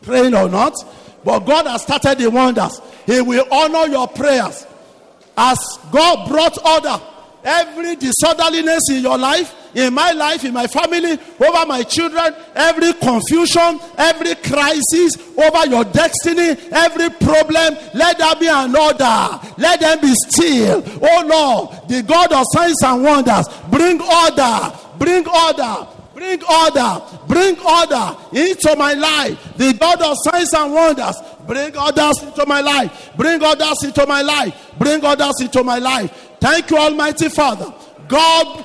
Praying or not, but God has started the wonders. He will honor your prayers. As God brought order, every disorderliness in your life, in my life, in my family, over my children, every confusion, every crisis, over your destiny, every problem, let there be an order. Let them be still. Oh Lord, the God of signs and wonders, bring order, bring order. Bring order, bring order into my life. The God of signs and wonders, bring orders into my life. Bring orders into my life. Bring orders into my life. Thank you, Almighty Father. God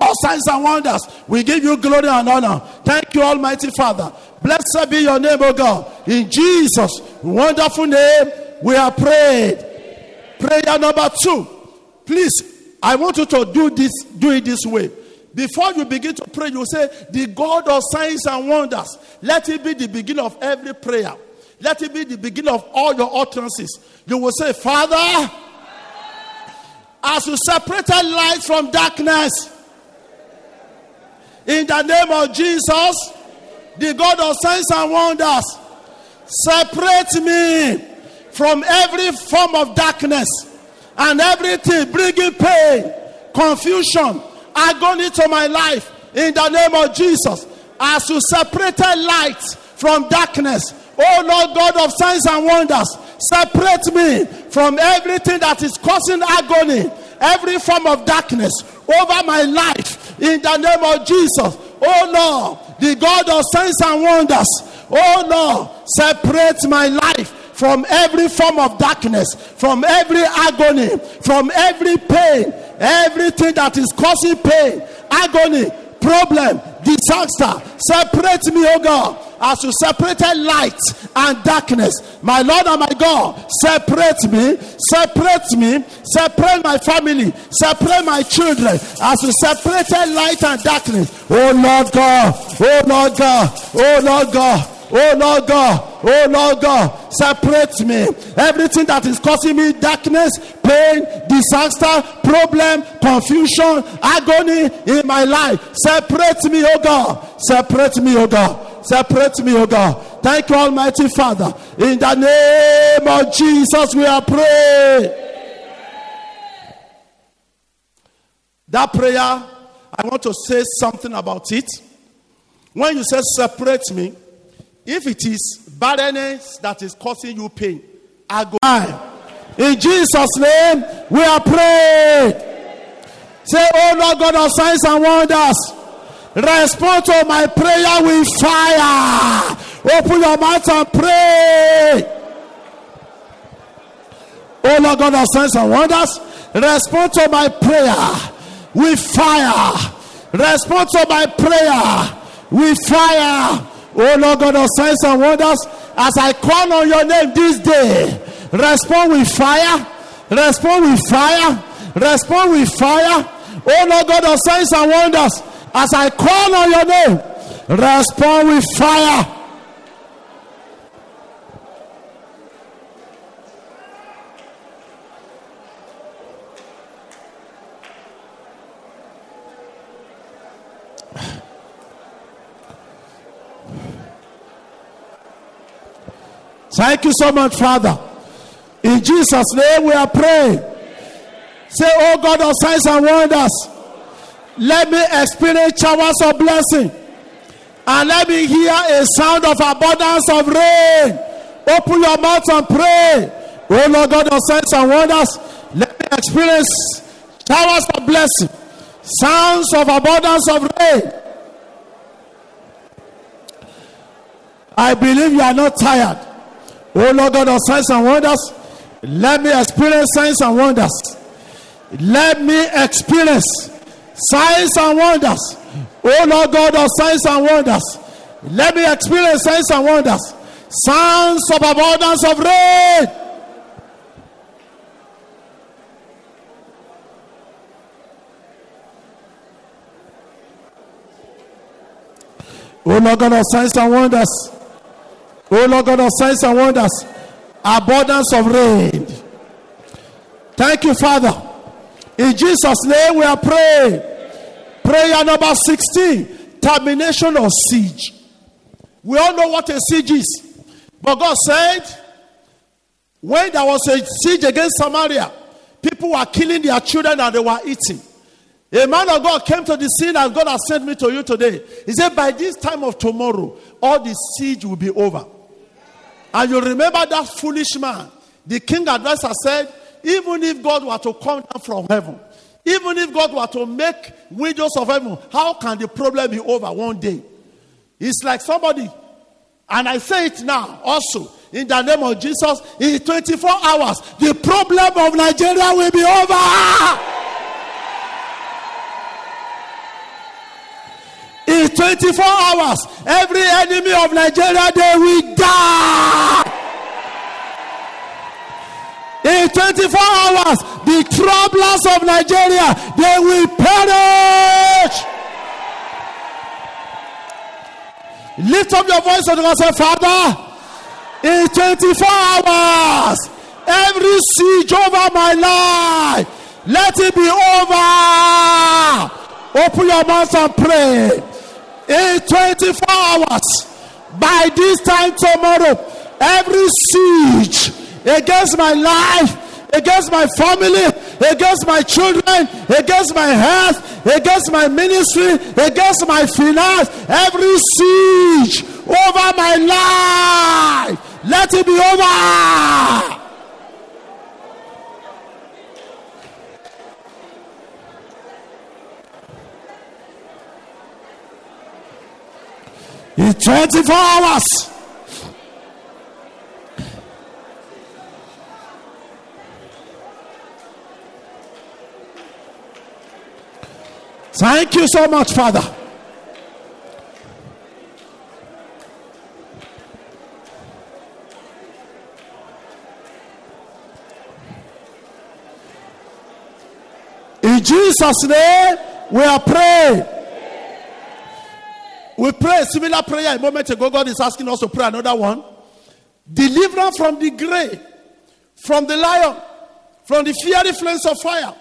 of signs and wonders, we give you glory and honor. Thank you, Almighty Father. Blessed be your name, O God. In Jesus' wonderful name, we are prayed. Prayer number two. Please, I want you to do this. Do it this way. Before you begin to pray, you say, the God of signs and wonders, let it be the beginning of every prayer. Let it be the beginning of all your utterances. You will say, Father, as you separated light from darkness, in the name of Jesus, the God of signs and wonders, separate me from every form of darkness and everything bringing pain, confusion, agony to my life, in the name of Jesus. As you separated light from darkness, oh Lord God of signs and wonders, separate me from everything that is causing agony, every form of darkness over my life, in the name of Jesus. Oh Lord, the God of signs and wonders, oh Lord, separate my life from every form of darkness, from every agony, from every pain, everything that is causing pain, agony, problem, disaster. Separate me, oh God, as you separated light and darkness. My Lord and my God, separate me, separate me, separate my family, separate my children, as you separated light and darkness. Oh Lord God, oh Lord God, oh Lord God. Oh Lord God, oh Lord God, separate me. Everything that is causing me darkness, pain, disaster, problem, confusion, agony in my life, separate me, oh God. Separate me, oh God. Separate me, oh God. Thank you, Almighty Father. In the name of Jesus, we are praying. That prayer, I want to say something about it. When you say separate me, if it is barrenness that is causing you pain, I go. In Jesus' name, we are praying. Say, oh Lord God of signs and wonders, respond to my prayer with fire. Open your mouth and pray. Oh Lord God of signs and wonders, respond to my prayer with fire. Respond to my prayer with fire. Oh Lord God of signs and wonders, as I call on your name this day, respond with fire, respond with fire, respond with fire. Oh Lord God of signs and wonders, as I call on your name, respond with fire. Thank you so much, Father. In Jesus' name we are praying. Say, oh God of signs and wonders, let me experience showers of blessing, and let me hear a sound of abundance of rain. Open your mouth and pray. Oh Lord God of signs and wonders, let me experience showers of blessing, sounds of abundance of rain. I believe you are not tired. Oh Lord God of signs and wonders, let me experience signs and wonders. Let me experience signs and wonders. Oh Lord God of signs and wonders, let me experience signs and wonders. Sounds of abundance of rain. Oh Lord God of signs and wonders. Oh Lord God of signs and wonders, abundance of rain. Thank you, Father. In Jesus' name we are praying. Prayer number sixteen, termination of siege. We all know what a siege is. But God said, when there was a siege against Samaria, people were killing their children and they were eating. A man of God came to the scene, and God has sent me to you today. He said, by this time of tomorrow, all the siege will be over. And you remember that foolish man. The king advisor said, even if God were to come down from heaven, even if God were to make windows of heaven, how can the problem be over one day? It's like somebody, and I say it now also, in the name of Jesus, in twenty-four hours, the problem of Nigeria will be over. In twenty-four hours, every enemy of Nigeria, they will die. In twenty-four hours, the troublers of Nigeria, they will perish. Lift up your voice and God say, Father, in twenty-four hours, every siege over my life, let it be over. Open your mouth and pray. In twenty-four hours, by this time tomorrow, every siege against my life, against my family, against my children, against my health, against my ministry, against my finance, every siege over my life, let it be over. In twenty-four hours, thank you so much, Father. In Jesus' name, we are praying. We pray a similar prayer a moment ago. God is asking us to pray another one. Deliverance from the grave, from the lion, from the fiery flames of fire.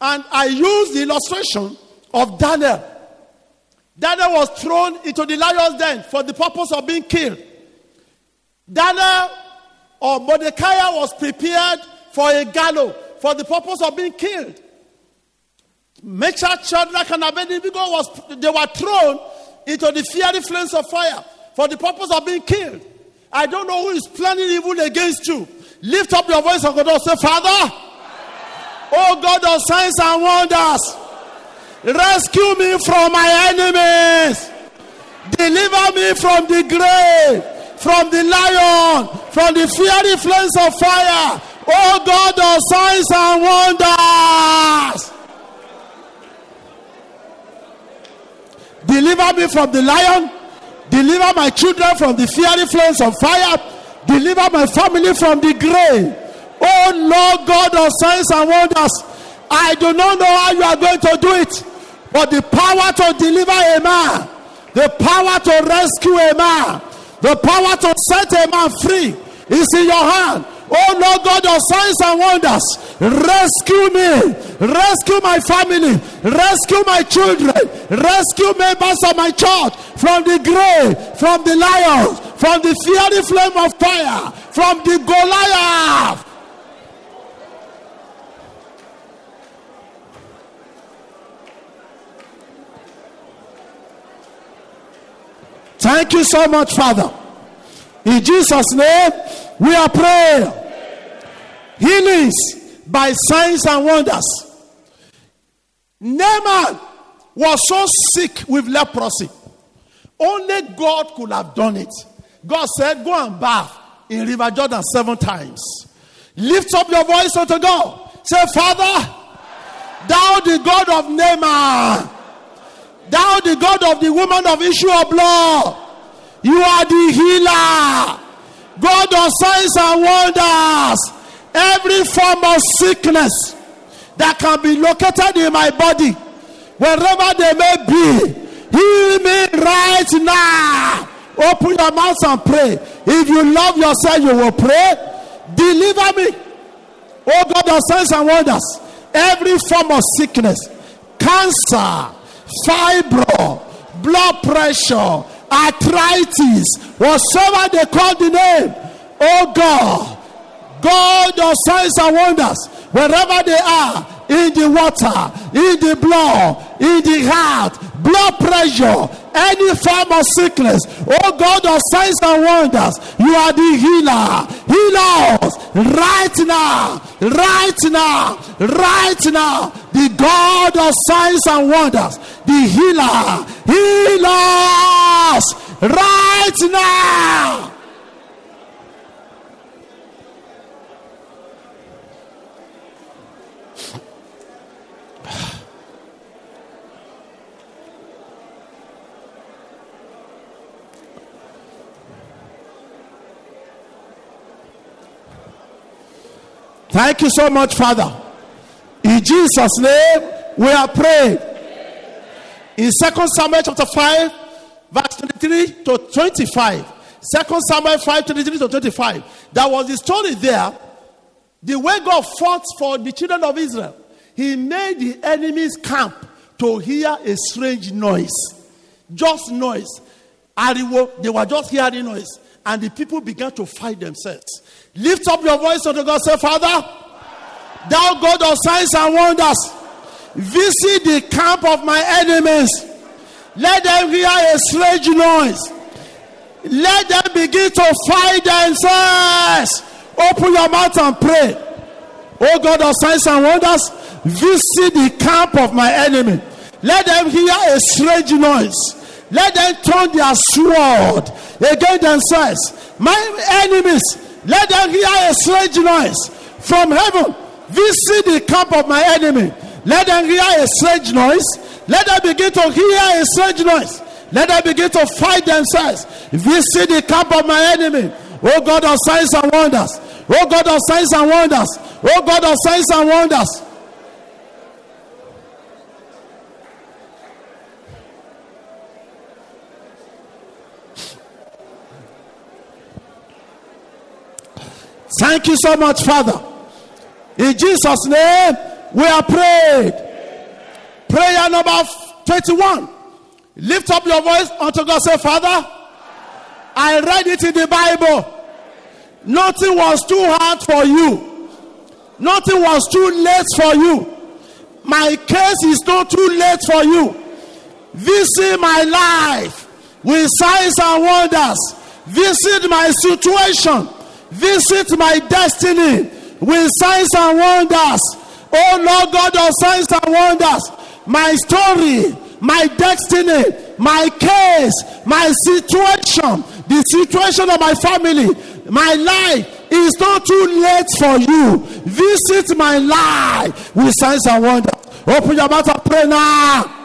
And I use the illustration of Daniel. Daniel was thrown into the lion's den for the purpose of being killed. Daniel or Mordecai was prepared for a gallows for the purpose of being killed. Meshach, Shadrach, and Abednego was they were thrown into the fiery flames of fire for the purpose of being killed. I don't know who is planning evil against you. Lift up your voice and God say, Father, oh God of signs and wonders, rescue me from my enemies. Deliver me from the grave, from the lion, from the fiery flames of fire. Oh God of signs and wonders, deliver me from the lion. Deliver my children from the fiery flames of fire. Deliver my family from the grave. Oh Lord God of signs and wonders, I do not know how you are going to do it, but the power to deliver a man, the power to rescue a man, the power to set a man free is in your hand. Oh Lord God of signs and wonders, rescue me, rescue my family, rescue my children, rescue members of my church from the grave, from the lions, from the fiery flame of fire, from the Goliath. Thank you so much, Father. In Jesus' name, we are praying. Healings by signs and wonders. Naaman was so sick with leprosy. Only God could have done it. God said, go and bathe in River Jordan seven times. Lift up your voice unto God. Say, Father, thou the God of Naaman, thou the God of the woman of issue of blood, you are the healer, God of signs and wonders. Every form of sickness that can be located in my body, wherever they may be, heal me right now. Open your mouth and pray. If you love yourself, you will pray. Deliver me, oh God of signs and wonders. Every form of sickness, cancer, fibro, blood pressure, arthritis, whatsoever they call the name, oh God, God of signs and wonders, wherever they are, in the water, in the blood, in the heart, blood pressure, any form of sickness. Oh God of signs and wonders, you are the healer. Heal us right now, right now, right now. The God of signs and wonders, the healer, heal us right now. Thank you so much, Father. In Jesus' name, we are praying. In Second Samuel chapter five, verse twenty-three to twenty-five. Second Samuel five, twenty-three to twenty-five. That was the story there. The way God fought for the children of Israel, he made the enemy's camp to hear a strange noise. Just noise. They were just hearing noise. And the people began to fight themselves. Lift up your voice unto God. Say, Father, thou God of signs and wonders, visit the camp of my enemies. Let them hear a strange noise. Let them begin to fight themselves. Open your mouth and pray. O God of signs and wonders, visit the camp of my enemy. Let them hear a strange noise. Let them turn their sword against themselves. My enemies, let them hear a strange noise from heaven. Visit the camp of my enemy. Let them hear a strange noise. Let them begin to hear a strange noise. Let them begin to fight themselves. Visit the camp of my enemy. Oh God of signs and wonders. Oh God of signs and wonders. Oh God of signs and wonders. Thank you so much, Father. In Jesus' name, we are prayed. Prayer number twenty-one. Lift up your voice unto God. Say, Father, I read it in the Bible. Nothing was too hard for you. Nothing was too late for you. My case is not too late for you. Visit my life with signs and wonders. Visit my situation. Visit my destiny with signs and wonders. Oh Lord God of signs and wonders, my story, my destiny, my case, my situation, the situation of my family, my life is not too late for you. Visit my life with signs and wonders. Open your mouth and pray now.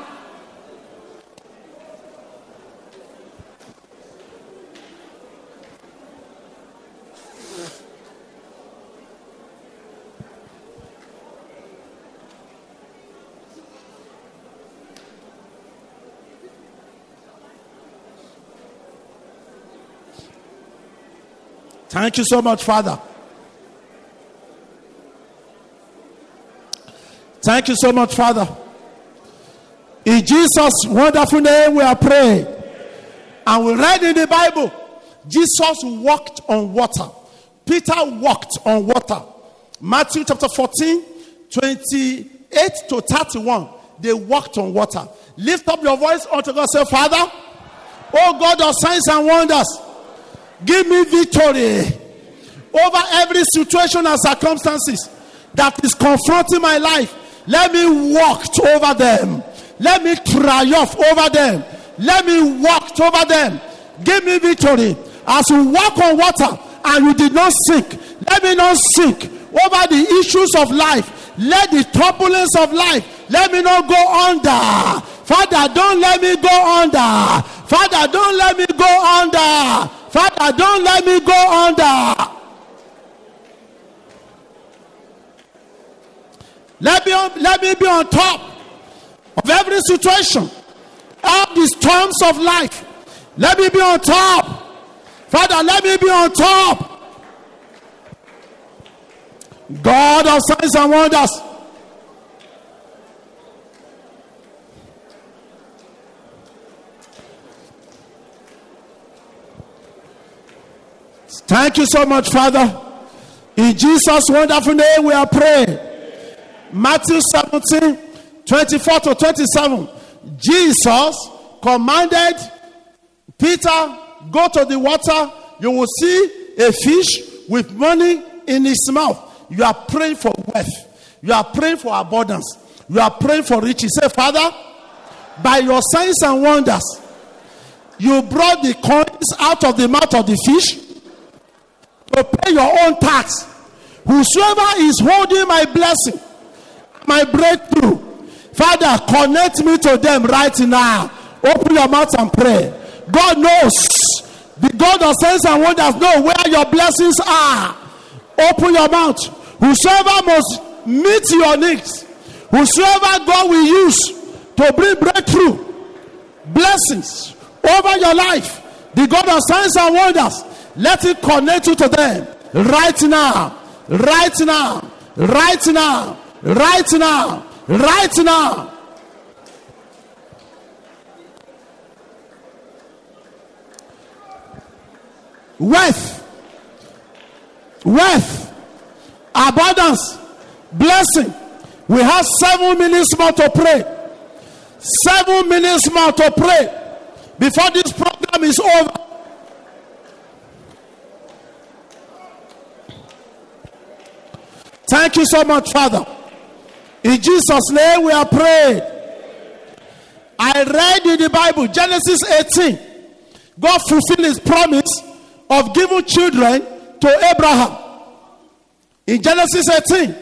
Thank you so much, Father. Thank you so much, Father. In Jesus' wonderful name, we are praying. And we read in the Bible, Jesus walked on water. Peter walked on water. Matthew chapter fourteen, twenty-eight to thirty-one. They walked on water. Lift up your voice unto God. Say, Father, oh God of signs and wonders, give me victory over every situation and circumstances that is confronting my life. Let me walk over them. Let me triumph over them. Let me walk over them. Give me victory. As you walk on water and you did not sink, let me not sink over the issues of life. Let the turbulence of life, let me not go under. Father, don't let me go under. Father, don't let me go under. Father, don't let me go under. Let me, let me be on top of every situation, all the storms of life. Let me be on top. Father, let me be on top. God of signs and wonders, thank you so much, Father. In Jesus' wonderful name, we are praying. Matthew seventeen, twenty-four to twenty-seven, Jesus commanded Peter, go to the water. You will see a fish with money in his mouth. You are praying for wealth. You are praying for abundance. You are praying for riches. Say, Father, by your signs and wonders, you brought the coins out of the mouth of the fish to pay your own tax. Whosoever is holding my blessing, my breakthrough, Father, connect me to them right now. Open your mouth and pray. God knows. The God of signs and wonders knows where your blessings are. Open your mouth. Whosoever must meet your needs, whosoever God will use to bring breakthrough, blessings over your life, the God of signs and wonders, let it connect you to them right now, right now, right now, right now, right now. Wealth, wealth, abundance, blessing. We have seven minutes more to pray. Seven minutes more to pray before this program is over. Thank you so much, Father. In Jesus' name we are praying. I read in the Bible, Genesis eighteen. God fulfilled his promise of giving children to Abraham. In Genesis eighteen,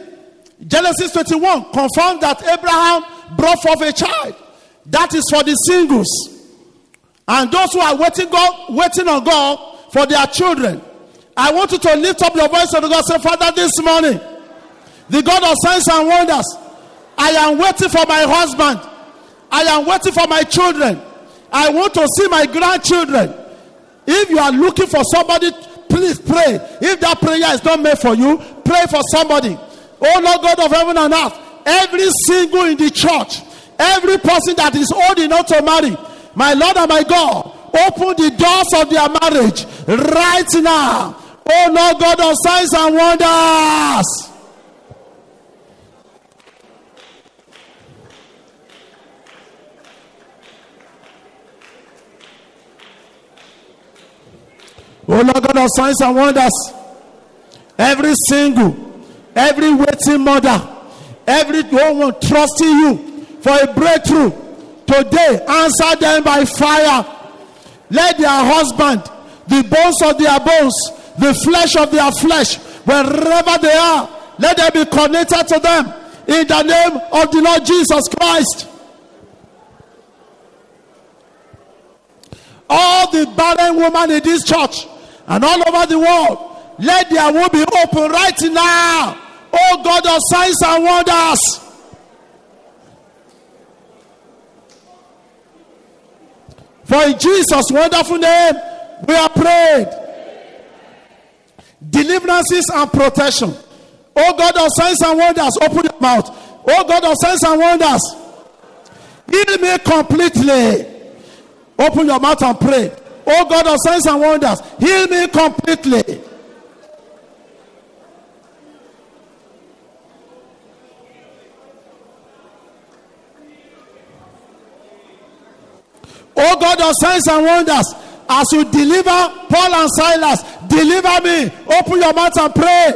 Genesis twenty-one confirmed that Abraham brought forth a child. That is for the singles and those who are waiting, God, waiting on God for their children. I want you to lift up your voice and God say, Father, this morning, the God of signs and wonders, I am waiting for my husband. I am waiting for my children. I want to see my grandchildren. If you are looking for somebody, please pray. If that prayer is not made for you, pray for somebody. Oh Lord God of heaven and earth, every single in the church, every person that is old enough to marry, my Lord and my God, open the doors of their marriage right now. Oh Lord God of signs and wonders. Oh Lord God of signs and wonders, every single, every waiting mother, every one trusting you for a breakthrough, today answer them by fire. Let their husband, the bones of their bones, the flesh of their flesh, wherever they are, let them be connected to them in the name of the Lord Jesus Christ. All the barren women in this church, and all over the world, let their womb be open right now. Oh God of signs and wonders. For in Jesus' wonderful name, we are prayed. Deliverances and protection. Oh God of signs and wonders, open your mouth. Oh God of signs and wonders, heal me completely. Open your mouth and pray. Oh God of signs and wonders, heal me completely. Oh God of signs and wonders, as you deliver Paul and Silas, deliver me. Open your mouth and pray.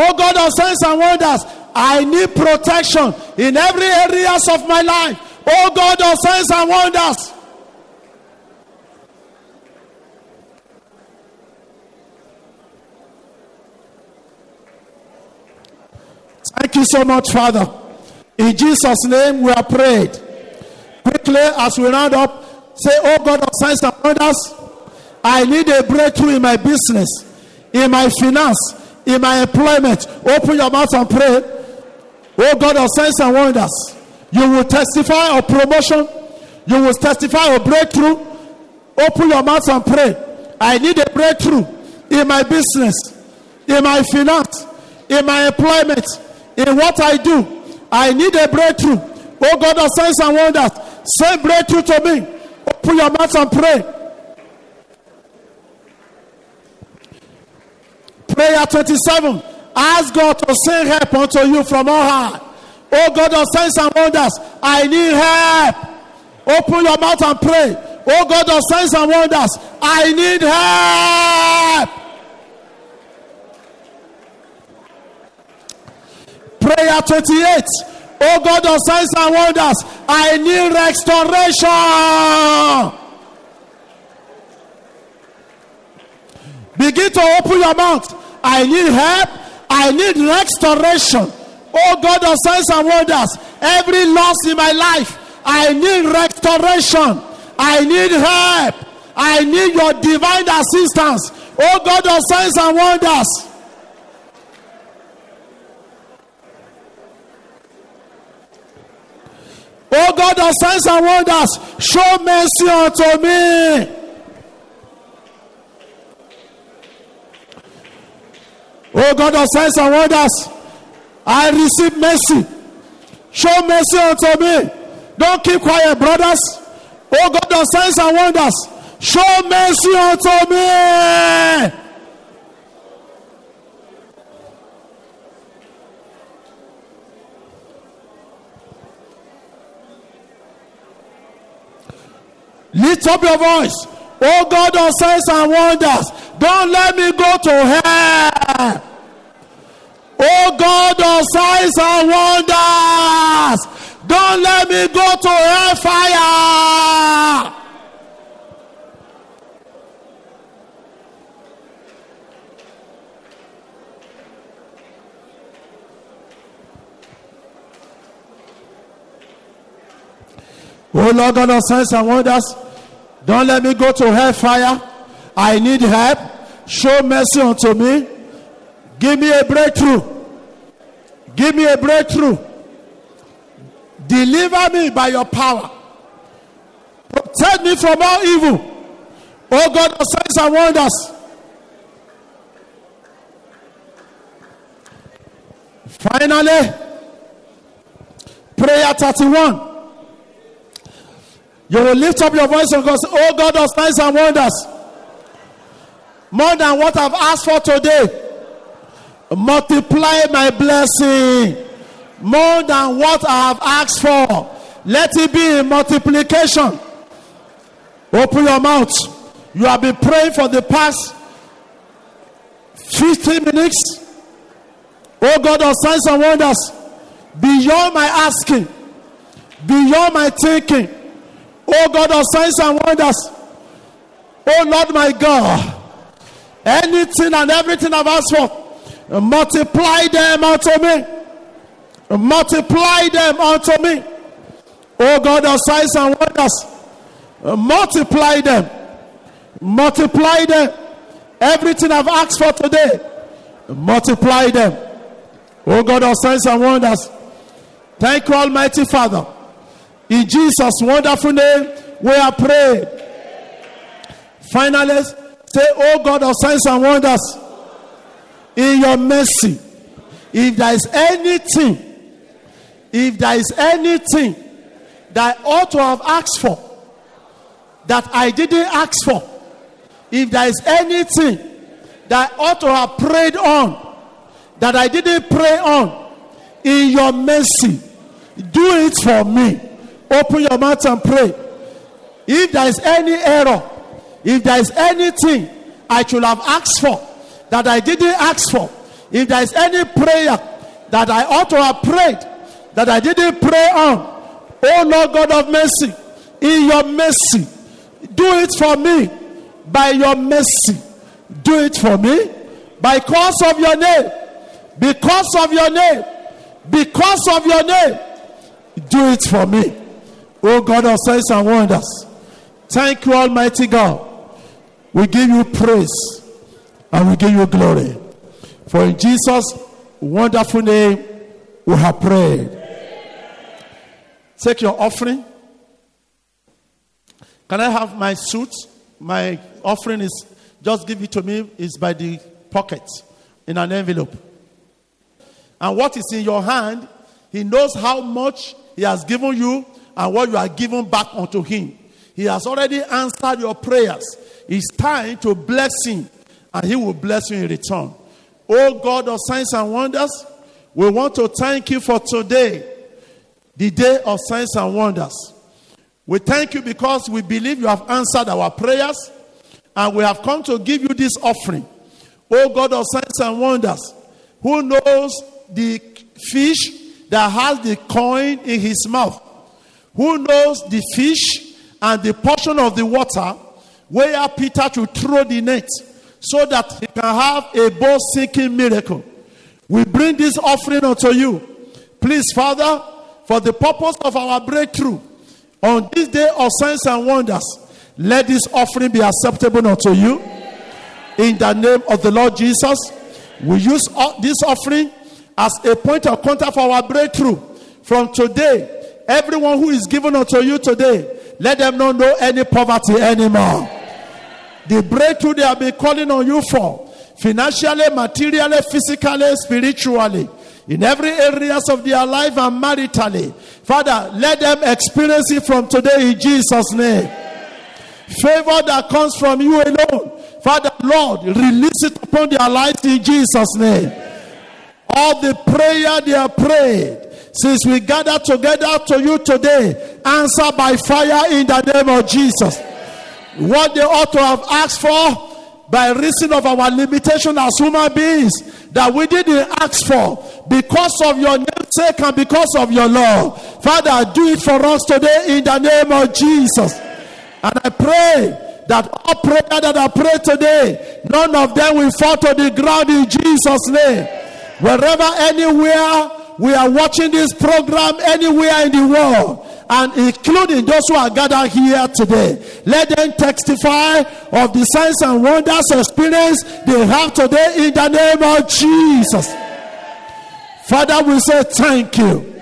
Oh God of signs and wonders, I need protection in every areas of my life. Oh God of signs and wonders. Thank you so much, Father. In Jesus' name we are prayed. Quickly, as we round up, say, oh God of signs and wonders, I need a breakthrough in my business, in my finance, in my employment. Open your mouth and pray. Oh God of signs and wonders, you will testify of promotion. You will testify of breakthrough. Open your mouth and pray. I need a breakthrough in my business, in my finance, in my employment, in what I do. I need a breakthrough. Oh God of signs and wonders, Say breakthrough to me. Open your mouth and pray. Prayer twenty-seven. Ask God to send help unto you from on high. Oh God of signs and wonders, I need help. Open your mouth and pray. Oh God of signs and wonders, I need help. Prayer twenty-eight. Oh God of signs and wonders, I need restoration. Begin to open your mouth. I need help. I need restoration. Oh God of signs and wonders, every loss in my life, I need restoration. I need help. I need your divine assistance. Oh God of signs and wonders. Oh God of signs and wonders, show mercy unto me. Oh God of signs and wonders, I receive mercy. Show mercy unto me. Don't keep quiet, brothers. Oh God of signs and wonders, show mercy unto me. Lift up your voice. Oh God of signs and wonders, don't let me go to hell. Oh God of signs and wonders, don't let me go to hellfire. Oh Lord God of signs and wonders, don't let me go to hellfire. I need help. Show mercy unto me. Give me a breakthrough. Give me a breakthrough. Deliver me by your power. Protect me from all evil. Oh God of signs and wonders. Finally, prayer thirty-one. You will lift up your voice and go, oh God of signs and wonders, more than what I've asked for today, multiply my blessing. More than what I've asked for, let it be in multiplication. Open your mouth. You have been praying for the past fifteen minutes. Oh God of signs and wonders, beyond my asking, beyond my thinking. Oh God of signs and wonders, oh Lord my God, anything and everything I've asked for, multiply them unto me. Multiply them unto me. Oh God of signs and wonders, multiply them. Multiply them. Everything I've asked for today, multiply them. Oh God of signs and wonders, thank you, Almighty Father. In Jesus' wonderful name, we are praying. Finally, say, oh God of signs and wonders, in your mercy, if there is anything, if there is anything that I ought to have asked for, that I didn't ask for, if there is anything that I ought to have prayed on, that I didn't pray on, in your mercy, do it for me. Open your mouth and pray. If there is any error, if there is anything I should have asked for that I didn't ask for, if there is any prayer that I ought to have prayed that I didn't pray on, oh Lord God of mercy, in your mercy, do it for me. By your mercy, do it for me. By cause of your name, because of your name, because of your name, do it for me. Oh God of signs and wonders, thank you, Almighty God. We give you praise and we give you glory. For in Jesus' wonderful name we have prayed. Take your offering. Can I have my suit? My offering is, just give it to me, it's by the pocket in an envelope. And what is in your hand, he knows how much he has given you and what you are giving back unto him. He has already answered your prayers. It's time to bless him, and he will bless you in return. Oh God of signs and wonders, we want to thank you for today, the day of signs and wonders. We thank you because we believe you have answered our prayers, and we have come to give you this offering. Oh God of signs and wonders, who knows the fish that has the coin in his mouth? Who knows the fish and the portion of the water where Peter should throw the net so that he can have a boat-sinking miracle? We bring this offering unto you. Please, Father, for the purpose of our breakthrough on this day of signs and wonders, let this offering be acceptable unto you. In the name of the Lord Jesus, we use this offering as a point of contact for our breakthrough. From today, everyone who is given unto you today, let them not know any poverty anymore. The breakthrough they have been calling on you for, financially, materially, physically, spiritually, in every areas of their life and maritally, Father, let them experience it from today in Jesus' name. Favor that comes from you alone, Father, Lord, release it upon their lives in Jesus' name. All the prayer they have prayed since we gather together to you today, answer by fire in the name of Jesus. What they ought to have asked for, by reason of our limitation as human beings, that we didn't ask for, because of your name's sake and because of your love, Father, do it for us today in the name of Jesus. And I pray that all prayer that I pray today, none of them will fall to the ground in Jesus' name. Wherever, anywhere we are watching this program, anywhere in the world, and including those who are gathered here today, let them testify of the signs and wonders experience they have today in the name of Jesus. Father, we say thank you.